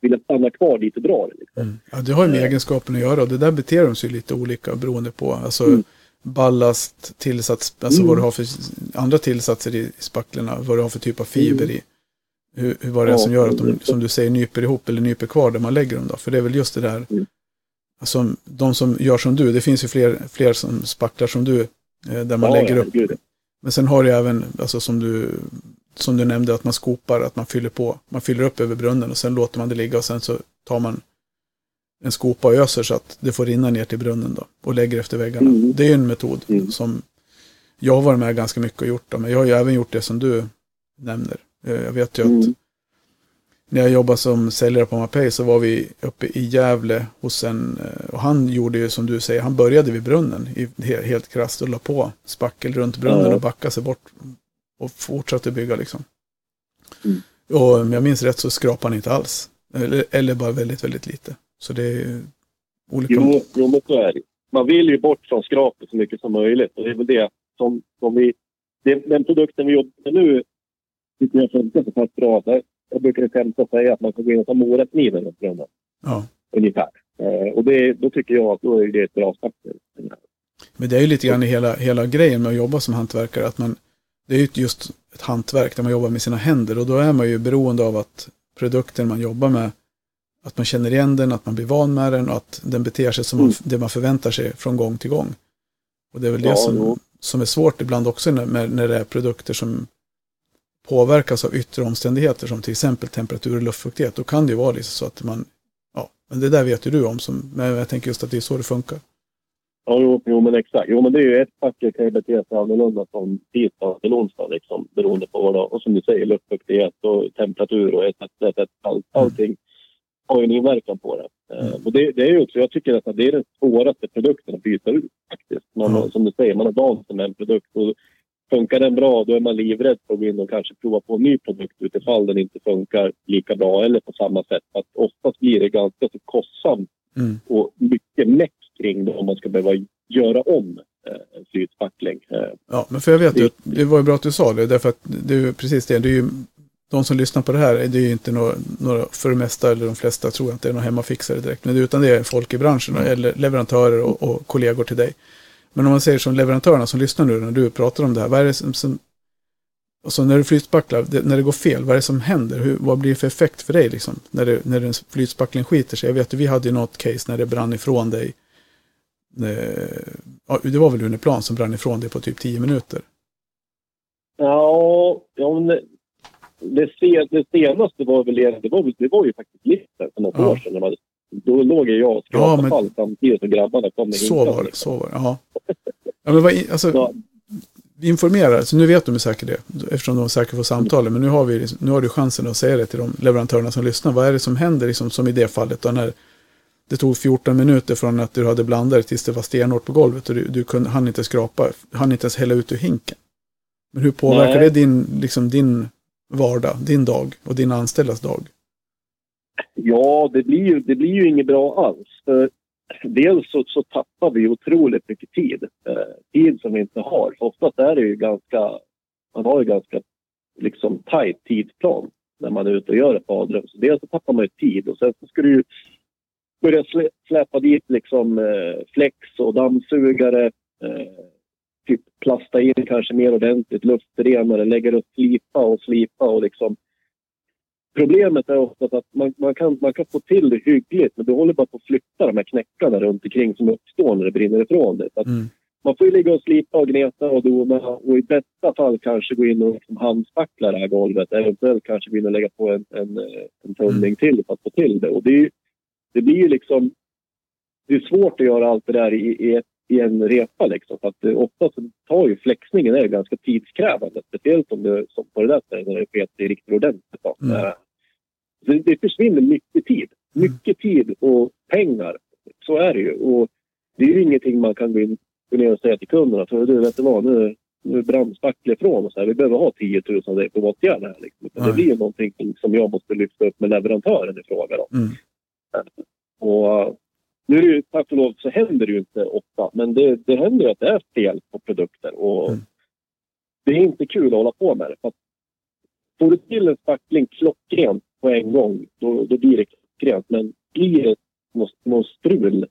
vilja stanna kvar dit och drar det. Liksom. Mm. Ja, det har ju med äh, egenskapen att göra, och det där beter de sig lite olika beroende på, alltså mm. ballast, tillsats, alltså mm. vad du har för andra tillsatser i spacklarna, vad du har för typ av fiber i, hur, hur vad det är som gör att de, som du säger, nyper ihop eller nyper kvar där man lägger dem då. För det är väl just det där, alltså de som gör som du, det finns ju fler, fler som spacklar som du, eh, där man ja, lägger ja, upp. Gud. Men sen har du även, alltså som du som du nämnde, att man skopar, att man fyller på, man fyller upp över brunnen och sen låter man det ligga, och sen så tar man en skopa och öser så att det får rinna ner till brunnen då, och lägger efter väggarna. Mm. Det är ju en metod mm. som jag har varit med ganska mycket och gjort då, men jag har ju även gjort det som du nämner. Jag vet ju mm. att när jag jobbade som säljare på MAPEI så var vi uppe i Gävle och, sen, och han gjorde ju som du säger, han började vid brunnen i, helt krasst och la på spackel runt brunnen mm. och backade sig bort och fortsatte bygga liksom. Mm. Och om jag minns rätt så skrapade han inte alls. Eller, eller bara väldigt, väldigt lite. Så det är olika... Jo, jo men så är det. Man vill ju bort från skrapet så mycket som möjligt. Och det är väl det som, som vi... Det, den produkten vi jobbar med nu tycker jag funkar så pass bra. Jag brukar skämta säga att man kan gå in och ta målrättniven runt brunnen. Ja. Ungefär. Eh, och det, då tycker jag att då är det ett bra start. Men det är ju lite grann i hela, hela grejen med att jobba som hantverkare. Att man, det är ju just ett hantverk där man jobbar med sina händer. Och då är man ju beroende av att produkten man jobbar med, att man känner igen den, att man blir van med den och att den beter sig som mm. man, det man förväntar sig från gång till gång. Och det är väl ja, det som, ja. som är svårt ibland också när, när det är produkter som påverkas av yttre omständigheter som till exempel temperatur och luftfuktighet. Då kan det ju vara liksom så att man, ja, men det där vet ju du om, som, men jag tänker just att det är så det funkar. Ja, jo, jo men exakt. Jo, men det är ju ett paket kan ju bete sig annorlunda från tisdag till onsdag liksom, beroende på vad det är. Och som du säger, luftfuktighet och temperatur och ett, ett, ett, all, allting har ju en inverkan på det. Mm. Uh, och det, det är ju också, jag tycker att det är den svåraste produkten att byta ut faktiskt. Man, mm. Som du säger, man har vant sig med en produkt och funkar den bra, då är man livrädd för att gå in och kanske prova på en ny produkt utifall den inte funkar lika bra eller på samma sätt. Att oftast blir det ganska så kostsamt mm. och mycket mäck kring då om man ska behöva göra om en flytspackling. Ja, men för jag vet ju, det var ju bra att du sa det, därför att det är ju precis det, det är ju, de som lyssnar på det här, det är ju inte några, några för det mesta, eller de flesta tror jag inte är några hemmafixare direkt, men utan det är folk i branschen eller leverantörer och, och kollegor till dig. Men om man säger som leverantörerna som lyssnar nu när du pratar om det här, vad är det som, som och så när du flytspacklar, det, när det går fel, vad är det som händer? Hur, vad blir det för effekt för dig liksom? När, det, när den flytspacklingen skiter sig? Jag vet att vi hade ju något case när det brann ifrån dig. Ja, det var väl Uniplan som brann ifrån dig på typ tio minuter? Ja, ja det, sen, det senaste var väl det var, det var ju faktiskt lite för något ja. år sedan. Man, då låg jag och skrapade ja, men, fall samtidigt och grabbarna kom med. Så var det, liksom. så var det, jaha. Ja, men vad, alltså, ja. Vi informerar, så nu vet de säkert det, eftersom de säkert får samtalen, men nu har, vi, nu har du chansen att säga det till de leverantörerna som lyssnar. Vad är det som händer, liksom, som i det fallet då, när det tog fjorton minuter från att du hade blandat tills det var stenhårt på golvet och du, du kunde, hann inte skrapa, hann inte ens hälla ut ur hinken. Men hur påverkar Nej. det din, liksom din vardag, din dag och din anställdas dag? Ja, det blir ju, det blir ju inget bra alls. För dels så, så tappar vi otroligt mycket tid. Eh, tid som vi inte har. Så oftast är det ju ganska, man har ju ganska liksom tajt tidsplan när man är ute och gör ett badrum. Så dels så tappar man ju tid och sen så ska du ju börja slä, släppa dit liksom eh, flex och dammsugare, eh, typ plasta in kanske mer ordentligt, luftrenare, lägger upp slipa och slipa och liksom. Problemet är ofta att man, man, kan, man kan få till det hyggligt, men du håller bara på att flytta de här knäckarna runt omkring som uppstår när det brinner ifrån det. Att mm. Man får ju ligga och slipa och gneta och dona och i bästa fall kanske gå in och liksom handspackla det här golvet. Eventuellt kanske gå in och lägga på en, en, en tömning till för att få till det. Och det, är, det blir ju liksom, det är svårt att göra allt det där i, i, ett, i en repa liksom. För att ofta så tar ju flexningen, är ganska tidskrävande. Speciellt om du, som på det där stället, när det sker det riktigt ordentligt. Mm. Det försvinner mycket tid. Mycket tid och pengar. Så är det ju. Och det är ju ingenting man kan gå in och säga till kunderna. För du vet vad, nu, nu brandspacklar ifrån och så här. Vi behöver ha tio tusen det på åtgärden här. Liksom. Det blir ju någonting som jag måste lyfta upp med leverantören i fråga om. Mm. Och nu är det ju, tack och lov, så händer det ju inte ofta. Men det, det händer ju att det är fel på produkter. Och mm. det är inte kul att hålla på med det. För att får du till en spackling klockrent på en gång, då, då blir det klockrent. Men blir det någon strul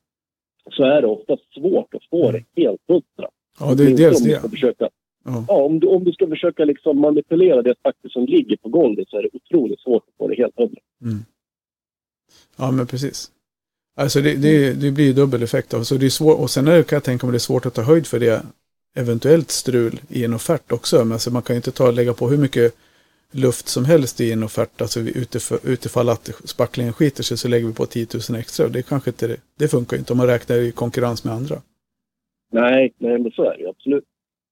så är det ofta svårt att få det helt hundra. Ja, det är dels det. Om du ska försöka, ja. Ja, om, du, om du ska försöka liksom manipulera det faktiskt som ligger på golvet så är det otroligt svårt att få det helt hundra. Mm. Ja, men precis. Alltså det, det, det blir ju dubbel effekt. Alltså det är svår, och sen är det, kan jag tänka om det är svårt att ta höjd för det eventuellt strul i en offert också. Men alltså man kan ju inte ta, lägga på hur mycket luft som helst i en offert. Alltså vi utifall, utifall att spacklingen skiter sig så lägger vi på tio tusen extra. Det kanske inte det, det funkar ju inte om man räknar i konkurrens med andra. Nej, nej men så är det ju absolut.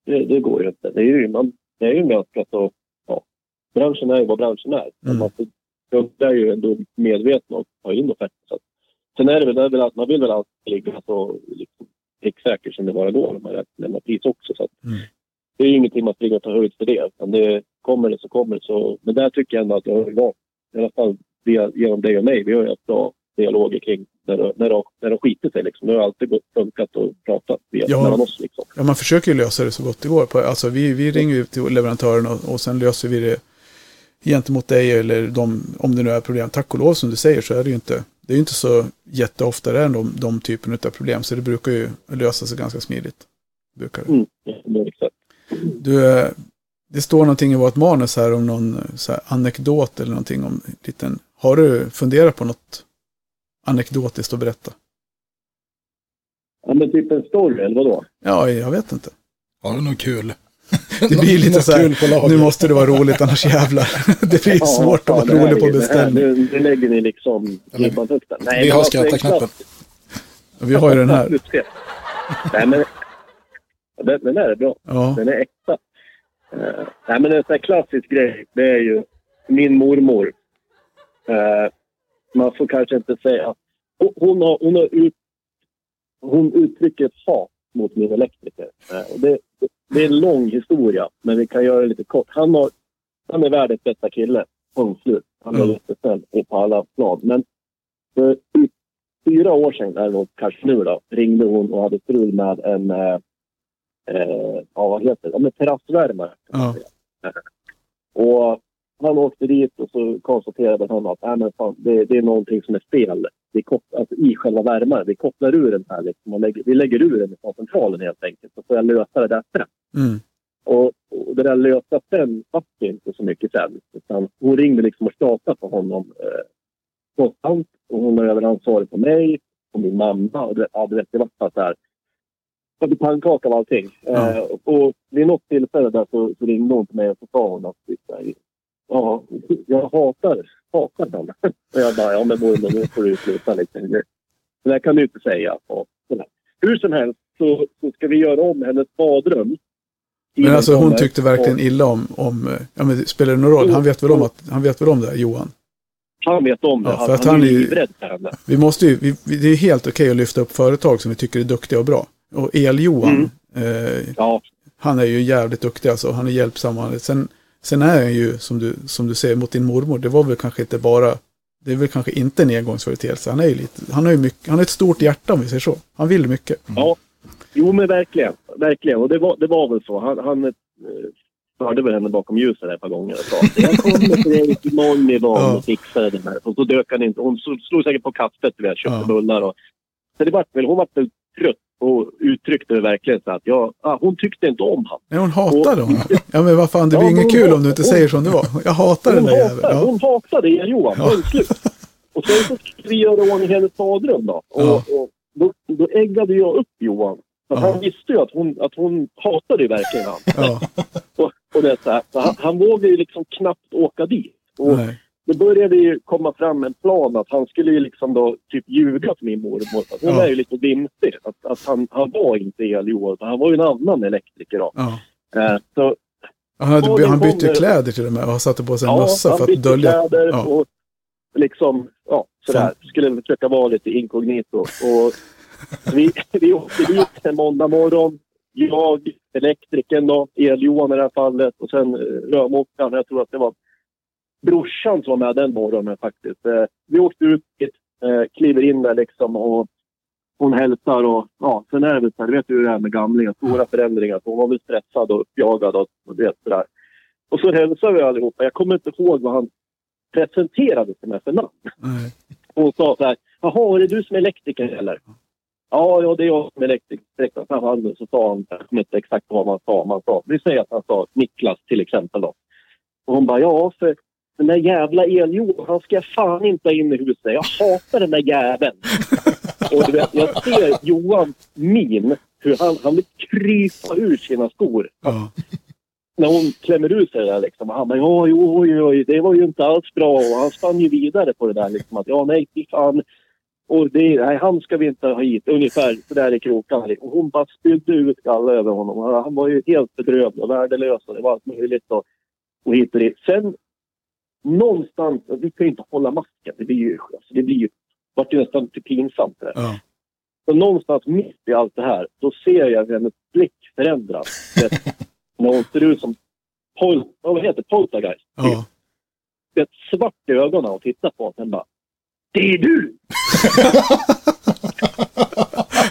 Det, det går ju inte. Det är ju, man, det är ju med att prata och, ja, branschen är ju vad branschen är. Mm. Man får kunder är ju ändå medvetna och har in offerter. Sen är det väl, det är väl att man vill väl alltid ligga så liksom, exakt som det bara går när man lämnar pris också. Så att, mm. Det är ju ingenting man springer och tar höjd för det. Men det kommer det så kommer det. Så, men där tycker jag ändå att det har igång. I alla fall via, genom dig och mig. Vi har ju haft bra dialoger kring när det, när det, när det skiter sig. Liksom. Det har alltid gått funkat och pratat via, ja, mellan oss. Liksom. Ja, man försöker ju lösa det så gott det går. På, alltså, vi, vi ringer ut till leverantören och, och sen löser vi det gentemot dig eller de, om det nu är problem. Tack och lov som du säger så är det ju inte. Det är ju inte så jätteofta det är de, de typen av problem. Så det brukar ju lösa sig ganska smidigt. Brukar det. Mm, det är exakt. Du, det står någonting i vårt manus här om någon så här anekdot eller någonting om liten. Har du funderat på något anekdotiskt att berätta? Ja, men typ en story eller vadå? Ja, jag vet inte. Ja, det är nog kul. Det blir lite så här, nu måste det vara roligt annars jävlar. Det blir ja, svårt ja, att vara rolig på beställning. Nu, nu lägger ni liksom klippan upp den. Nej, vi har skrattaknappen. Vi har ju den här. Nej, men Den, den är bra. Ja. Den är äkta. Uh, nej, men en sån här klassisk grej, det är ju min mormor. Uh, man får kanske inte säga... Hon, hon, har, hon, har ut, hon uttrycker ett hat mot min elektriker. Uh, det, det, det är en lång historia, men vi kan göra det lite kort. Han, har, han är världens bästa kille. Punkt slut. Han är mm. jättesnäll på alla plan. Men för fyra år sedan, eller kanske nu då, ringde hon och hade strul med en... Uh, Eh, ja, vad heter det? Ja, med terrassvärmare. Ja. Och han åkte dit och så konstaterade han att äh, men fan, det, det är någonting som är fel. Vi kopplar, alltså, i själva värmaren. Vi kopplar ur den här. Liksom, och lägger, vi lägger ur den från centralen helt enkelt. Så får jag lösa det där sen. Mm. Och, och det där lösa sen fast inte så mycket sen. Utan hon ringde liksom och tjatade på honom eh, konstant. Och hon var över ansvarig på mig och min mamma. Och det, ja, det var så här. Det var pannkaka av allting. Ja. Eh, och vid något tillfälle där så, så ringde hon till mig och så sa hon att ja, jag hatar, hatar den. Och jag bara, ja men mormor, nu får du sluta lite. Det där kan du inte säga. Och, hur som helst så, så ska vi göra om hennes badrum. Men alltså hon tyckte verkligen illa om, om ja men spelar det någon roll? Han vet väl om, att, han vet väl om det här, Johan? Han vet om det. Ja, för att han, han är livrädd för henne. Vi måste ju, vi, det är helt okej att lyfta upp företag som vi tycker är duktiga och bra. Och El-Johan, mm. eh, ja. han är ju jävligt duktig alltså, han är hjälpsam. Sen, sen är han ju, som du, som du säger, mot din mormor, det var väl kanske inte bara, det är väl kanske inte en engångsföreteelse. Han är ju lite, han har ju mycket, han har ett stort hjärta om vi säger så. Han vill mycket. Mm. Ja, jo men verkligen, verkligen. Och det var, det var väl så, han, han förde väl henne bakom ljuset ett par gånger och sa jag kommer till dig imorgon idag ja. och fixade den här. Och så dök han inte, hon slog säkert på kaffet vi hade köpt ja. bullar och så det var väl, hon var väl trött. Och uttryckte det verkligen så att jag, ah, hon tyckte inte om han. Nej, hon hatade och, honom. Ja, men vad fan, det blir ja, inget kul hatar, om du inte säger som det var. Jag hatar den där jäveln. Ja. Hon hatade er, Johan. Ja. Och sen så skulle vi göra ordning hennes badrum då. Och, ja. och då, då äggade jag upp Johan. För ja. han visste ju att hon, att hon hatade verkligen han. Ja. och, och det så här. Så han, han vågade ju liksom knappt åka dit. Och, nej. Det började ju komma fram en plan att han skulle ju liksom då typ ljuga för min mormor. Hon ja. är ju lite vimsig. Att, att han, han var inte El-Johan. Han var ju en annan elektriker då. Ja. Uh, så, han, hade, han bytte ju kläder till och med. Han satte på sig en ja, mössa för att dölja. Han bytte kläder ja. och liksom, ja, sådär. Så. Skulle försöka vara lite inkognito. Och vi, vi åkte dit en måndag morgon. Jag, elektrikern då, El-Johan i det här fallet. Och sen rörmokaren, jag tror att det var brorsan som var med den morgonen faktiskt. Eh, vi åkte ut, eh, kliver in där liksom och hon hälsar och ja, sen är det så här, vet du det här med gamlingar, stora förändringar. Så hon var väl stressad och uppjagad och, och det sådär. Och så hälsar vi allihopa. Jag kommer inte ihåg vad han presenterade sig med för namn. Mm. Hon sa så här, jaha, är det du som är elektriker eller? Ja, ja, det är jag som är elektriker. Så, så sa han, jag kommer inte exakt vad man sa, man sa. Vi säger att han sa Niklas till exempel då. Och hon bara, ja, för den där jävla El-Johan, han ska fan inte in i huset. Jag hatar den där jäveln. Och du vet, jag ser Johan min, hur han, han vill krypa ur sina skor. Ja. När hon klämmer ut sig där liksom. Och han bara, oj, oj, oj, det var ju inte alls bra. Och han spann ju vidare på det där liksom. Att, ja, nej, fan. Och det, nej, han ska vi inte ha hit. Ungefär så där i krokan. Och hon bara spydde ut alla över honom. Han var ju helt bedrövd och värdelös. Och det var allt möjligt. Och, och hit och dit. Sen någonstans, vi kan ju inte hålla masken. Det blir ju, alltså det blir ju, vart det nästan till pinsamt det. Ja. Så någonstans mitt i allt det här, då ser jag hennes blick förändras. När hon ser ut som pol, vad heter poltergeist. Ja. Det är ett svart i ögonen och tittar på henne bara, det är du!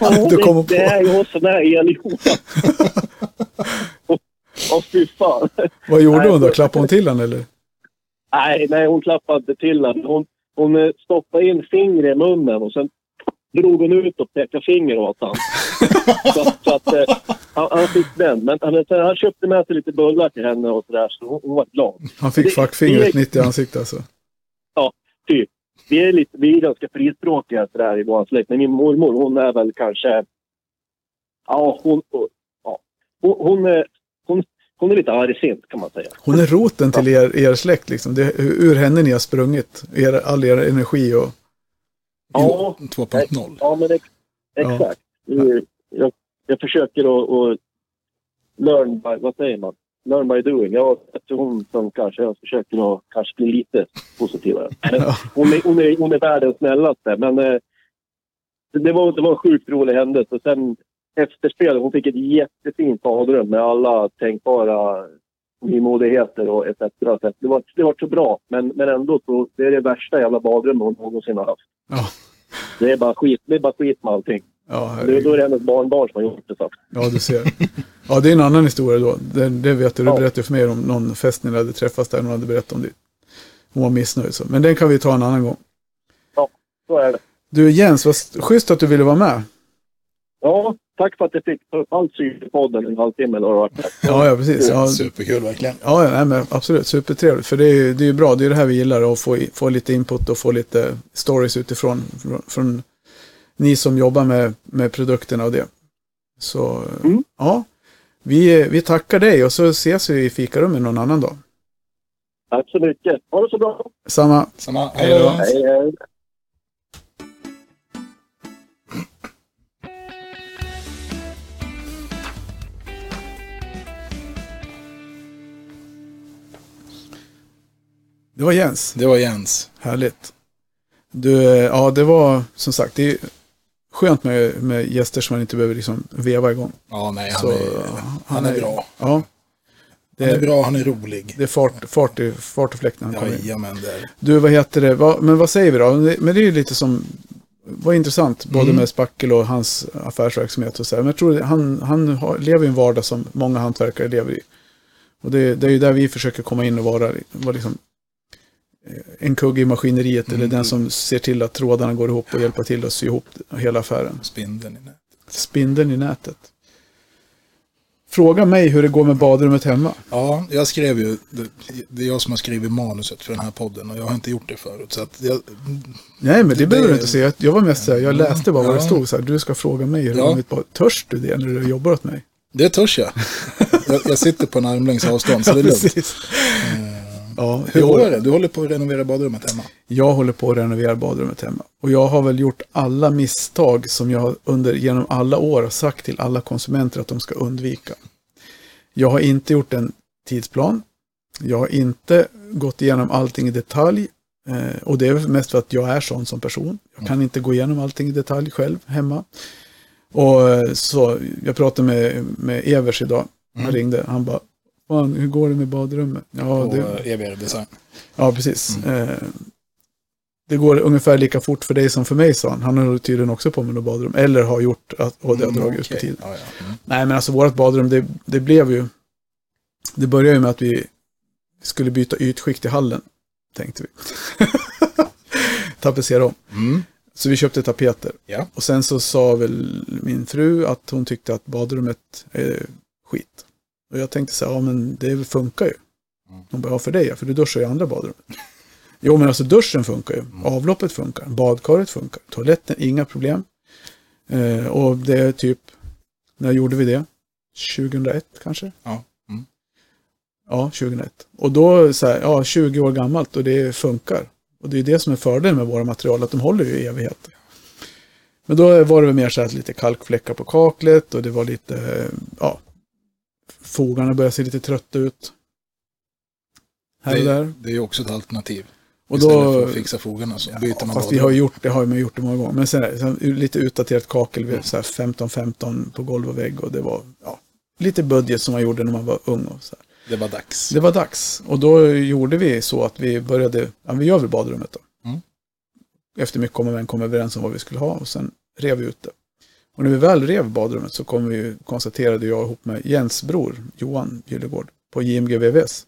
Ja, det, på. Det är ju sån här elhjorta. Åh fy fan. Vad gjorde nej, hon då? Klappade hon till henne eller? Nej, nej, hon klappade inte till henne. Hon, hon stoppade in fingret i munnen och sen drog hon ut och pekade finger åt honom. så, så att eh, han, han fick den. Men han, han köpte med sig lite bullar till henne och sådär, så hon, hon var glad. Han fick fackfingret mitt i ansiktet alltså. Ja, typ. Vi är, lite, vi är ganska frispråkiga sådär i vår släkt. Men min mormor, hon är väl kanske... Ja, hon... Ja, hon, hon, hon, hon, hon är lite argsint kan man säga. Hon är roten till er, er släkt liksom. Det är ur henne ni har sprungit. Er, all er energi och... Ja, två punkt noll. Ja, men ex, exakt. Ja. Jag, jag försöker att... Och, learn by... Vad säger man? Learn by doing. Jag efter hon som kanske jag försöker att kanske bli lite positivare. Ja. Hon, är, hon, är, hon är världens snällaste. Men eh, det var det var en sjukt rolig händelse. Och sen efter spelet, hon fick ett jättefint badrum med alla tänkbara nymodigheter och et cetera. Det var, det var så bra. Men, men ändå så det är det värsta jävla badrummet hon någonsin har haft. Ja. Det är bara skit. Det är bara skit med allting. Ja, det, då är det hennes barnbarn som har gjort det så. Ja, du ser. Ja, det är en annan historia då. Det, det vet du, du berättade för mig om någon fest ni hade träffats där någon hade berättat om det. Hon var missnöjd så. Men den kan vi ta en annan gång. Ja, så är det. Du Jens, vad schysst att du ville vara med. Ja, tack för att du fick upp allt i podden en halvtimme eller något. Ja, ja, precis. Ja. Superkul verkligen. Ja, nej, men absolut. Supertrevligt. För det är ju det är ju bra. Det är det här vi gillar. Att få, få lite input och få lite stories utifrån från, från ni som jobbar med, med produkterna och det. Så, mm. ja. Vi, vi tackar dig och så ses vi i fikarummet någon annan dag. Tack så mycket. Ha det så bra. Samma. Samma. Hej då. Hej, hej. Det var Jens. Det var Jens. Härligt. Du, ja, det var som sagt... Det är, skönt med, med gäster som man inte behöver liksom veva igång. Ja, nej, han, så, är, han, han är, är bra. Ja, det, han är bra, han är rolig. Det är fart, fart, fart och fläkt när han ja, kommer in. Men det... Du, vad heter det? Va, men vad säger vi då? Men det är ju lite som... Vad intressant, både mm. med Spackel och hans affärsverksamhet och så här. Men jag tror han, han har, lever i en vardag som många hantverkare lever i. Och det, det är ju där vi försöker komma in och vara, vara liksom... en kugg i maskineriet mm. eller den som ser till att trådarna går ihop och hjälper till att sy ihop hela affären. Spindeln i nätet. Spindeln i nätet. Fråga mig hur det går med badrummet hemma. Ja, jag skrev ju, det är jag som har skrivit manuset för den här podden och jag har inte gjort det förut. Så att jag, nej, men det, det behöver du inte säga. Jag var mest så här, jag läste bara ja. vad det stod. Så här, du ska fråga mig hur det går med mitt badrummet. Törs du det när du jobbar åt mig? Det törs jag. jag, jag sitter på en armlängds avstånd så ja, det är lugnt. Ja, hur går det? Du håller på att renovera badrummet hemma. Jag håller på att renovera badrummet hemma. Och jag har väl gjort alla misstag som jag under genom alla år har sagt till alla konsumenter att de ska undvika. Jag har inte gjort en tidsplan. Jag har inte gått igenom allting i detalj. Eh, och det är mest för att jag är sån som person. Jag kan inte gå igenom allting i detalj själv hemma. Och så jag pratade med, med Evers idag. Han mm. ringde. Han bara... Fan, hur går det med badrummet? Ja, och det... E B R-design. Ja, precis. Mm. Eh, det går ungefär lika fort för dig som för mig, sa han. Han har tydligen också på med något badrum. Eller har gjort att och det har dragit mm, okay. ut på tiden. Ja, ja. Mm. Nej, men alltså vårt badrum, det, det blev ju... Det började ju med att vi skulle byta ytskikt i hallen, tänkte vi. Tapetsera om. Mm. Så vi köpte tapeter. Ja. Och sen så sa väl min fru att hon tyckte att badrummet är skit. Och jag tänkte så här, ja men det funkar ju. Hon bara, ja för dig, för du duschar i andra badrummet. Jo men alltså duschen funkar ju, avloppet funkar, badkaret funkar, toaletten, inga problem. Eh, och det är typ, när gjorde vi det? tjugohundraett kanske? Ja. Mm. Ja, tjugohundraett. Och då så här, ja tjugo år gammalt och det funkar. Och det är det som är fördelen med våra material, att de håller ju i evighet. Men då var det väl mer så här lite kalkfläckar på kaklet och det var lite, ja... Fogarna börjar se lite trötta ut. här det, och där. Det är ju också ett alternativ. Och då, istället för att fixa fogarna så byter ja, man. Fast vi har gjort, det har man gjort det många gånger. Men så här, så här, lite utdaterat kakel, mm. så här femton femton på golv och vägg. Och det var ja, lite budget som man gjorde när man var ung. Och så här. Det var dags. Det var dags. Och då gjorde vi så att vi började, ja, vi gör väl badrummet då. Mm. Efter mycket kom, kom överens om vad vi skulle ha och sen rev vi ut det. Och när vi väl rev badrummet så kom vi, konstaterade jag ihop med Jens bror, Johan Gyllergård, på J M G V V S.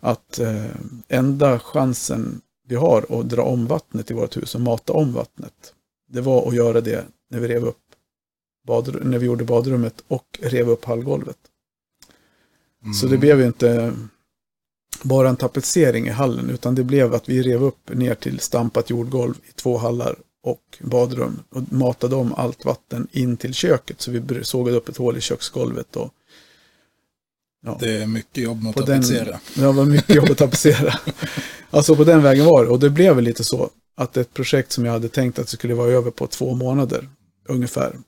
Att eh, enda chansen vi har att dra om vattnet i vårt hus och mata om vattnet, det var att göra det när vi rev upp badru- när vi gjorde badrummet och rev upp hallgolvet. Mm. Så det blev ju inte bara en tapetsering i hallen, utan det blev att vi rev upp ner till stampat jordgolv i två hallar och badrum och matade om allt vatten in till köket, så vi sågade upp ett hål i köksgolvet. Och ja, det är mycket jobb att tapetsera. Det var mycket jobb att tapetsera. Alltså på den vägen var det. Och det blev väl lite så att ett projekt som jag hade tänkt att det skulle vara över på två månader ungefär.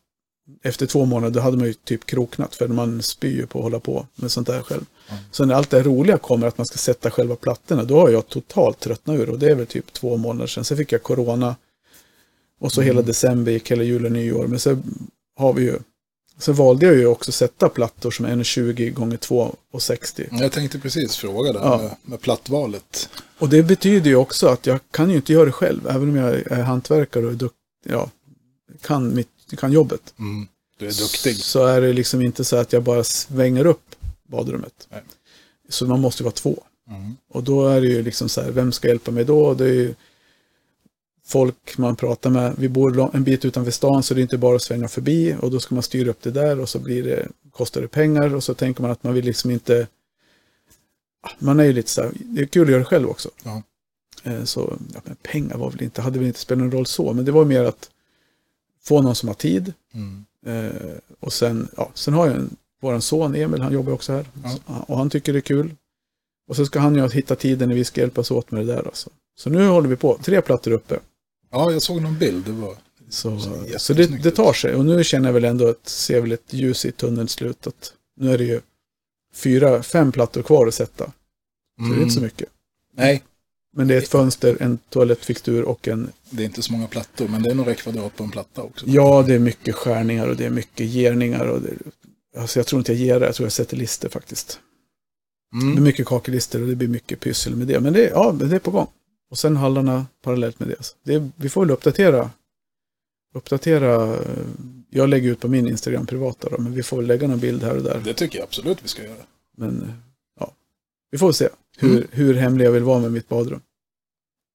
Efter två månader hade man ju typ kroknat, för man spyr på att hålla på med sånt där själv. Mm. Så när allt det roliga kommer att man ska sätta själva plattorna, då har jag totalt tröttnat ur, och det är väl typ två månader sedan. Sen fick jag corona och så mm. hela december gick, hela jul och nyår. Men så har vi ju så valde jag ju också sätta plattor som är ett tjugo gånger två sextio. Jag tänkte precis fråga det ja. med, med plattvalet. Och det betyder ju också att jag kan ju inte göra det själv, även om jag är hantverkare och dukt, ja, kan, mitt, kan jobbet. Mm, du är duktig. Så är det liksom inte så att jag bara svänger upp badrummet. Nej. Så man måste ju vara två. Mm. Och då är det ju liksom så här, vem ska hjälpa mig då? Det är ju folk man pratar med. Vi bor en bit utanför stan, så det är inte bara att svänga förbi, och då ska man styra upp det där, och så blir det, kostar det pengar, och så tänker man att man vill liksom inte, man är ju lite så här, det är kul att göra det själv också. Ja. Så ja, men pengar var väl inte, hade väl inte spelat någon roll så, men det var mer att få någon som har tid. Mm. Och sen, ja, sen har jag en, vår son Emil, han jobbar också här, ja. och han tycker det är kul. Och så ska han ju hitta tiden när vi ska hjälpas åt med det där alltså. Så nu håller vi på, tre plattor uppe. Ja, jag såg någon bild. Det var så, så, så det, det tar sig. Och nu känner jag väl ändå att ser väl ett ljus i tunneln slutet. Nu är det ju fyra, fem plattor kvar att sätta. Så mm. det är inte så mycket. Nej. Men det är ett fönster, en toalettfixtur och en... Det är inte så många plattor, men det är några kvadrat på en platta också. Ja, det är mycket skärningar och det är mycket gerningar. Och det... alltså, jag tror inte jag ger det, jag tror jag sätter lister faktiskt. Mm. Det är mycket kakellister och det blir mycket pyssel med det. Men det, ja, det är på gång. Och sen hallarna parallellt med det. det. Vi får väl uppdatera. Uppdatera. Jag lägger ut på min Instagram privata då, men vi får väl lägga någon bild här och där. Det tycker jag absolut vi ska göra. Men ja, vi får se hur, mm. hur hemlig jag vill vara med mitt badrum.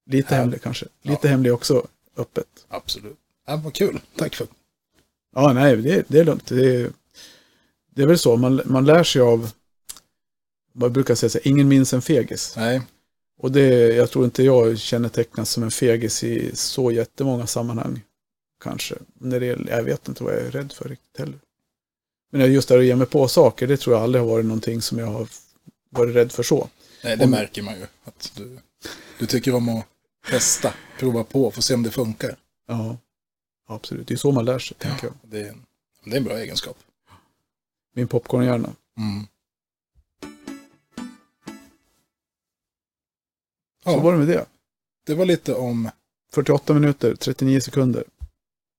Lite hemlig kanske. Lite ja. hemlig också öppet. Absolut. Ja, vad kul. Tack för det. Ja, nej, det, det är lugnt. Det, det är väl så. Man, man lär sig av, man brukar säga så här, ingen minns en fegis. Nej. Och det, jag tror inte jag kännetecknas som en fegis i så jättemånga sammanhang, kanske. När det, jag vet inte vad jag är rädd för riktigt heller. Men just det att ge mig på saker, det tror jag aldrig har varit någonting som jag har varit rädd för så. Nej, det om, märker man ju. Att du, du tycker om att testa, prova på, få se om det funkar. Ja, absolut. Det är så man lär sig, ja, tänker jag. Det är, det är en bra egenskap. Min popcornhjärna. Mm. Så ja, var det med det. Det var lite om... fyrtioåtta minuter, trettionio sekunder.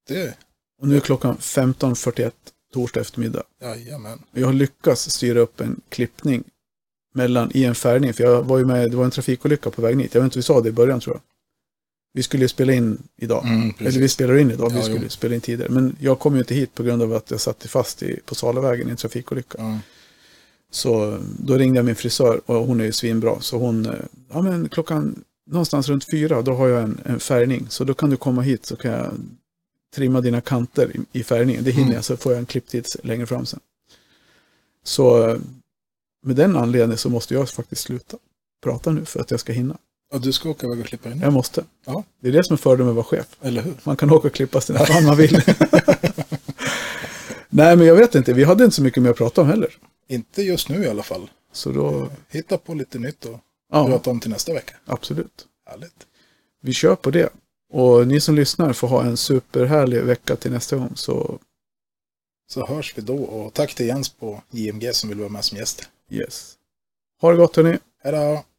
Det. Och nu är klockan femton fyrtioett torsdag eftermiddag. Jajamän. Jag har lyckats styra upp en klippning mellan, i en färgning. För jag var ju med, det var en trafikolycka på vägen hit. Jag vet inte, vi sa det i början tror jag. Vi skulle ju spela in idag. Mm, Eller vi spelar in idag, vi ja, skulle jo. spela in tidigare. Men jag kom ju inte hit på grund av att jag satt fast i, på Salavägen i en trafikolycka. Mm. Så då ringde jag min frisör, och hon är ju svinbra. Så hon, ja men klockan någonstans runt fyra, då har jag en, en färgning. Så då kan du komma hit, så kan jag trimma dina kanter i, i färgningen. Det hinner mm. jag, så får jag en klipptid längre fram sen. Så med den anledningen så måste jag faktiskt sluta prata nu för att jag ska hinna. Ja, du ska åka och klippa in. Jag måste. Ja. Det är det som är fördelen med att vara chef. Eller hur? Man kan åka och klippa sig när fan man vill. Nej, men jag vet inte. Vi hade inte så mycket mer att prata om heller. Inte just nu i alla fall. Så då... hitta på lite nytt och ja. prata om till nästa vecka. Absolut. Härligt. Vi kör på det. Och ni som lyssnar får ha en superhärlig vecka till nästa gång. Så, så hörs vi då. Och tack till Jens på J M G som vill vara med som gäst. Yes. Ha det gott hörni. Hej då.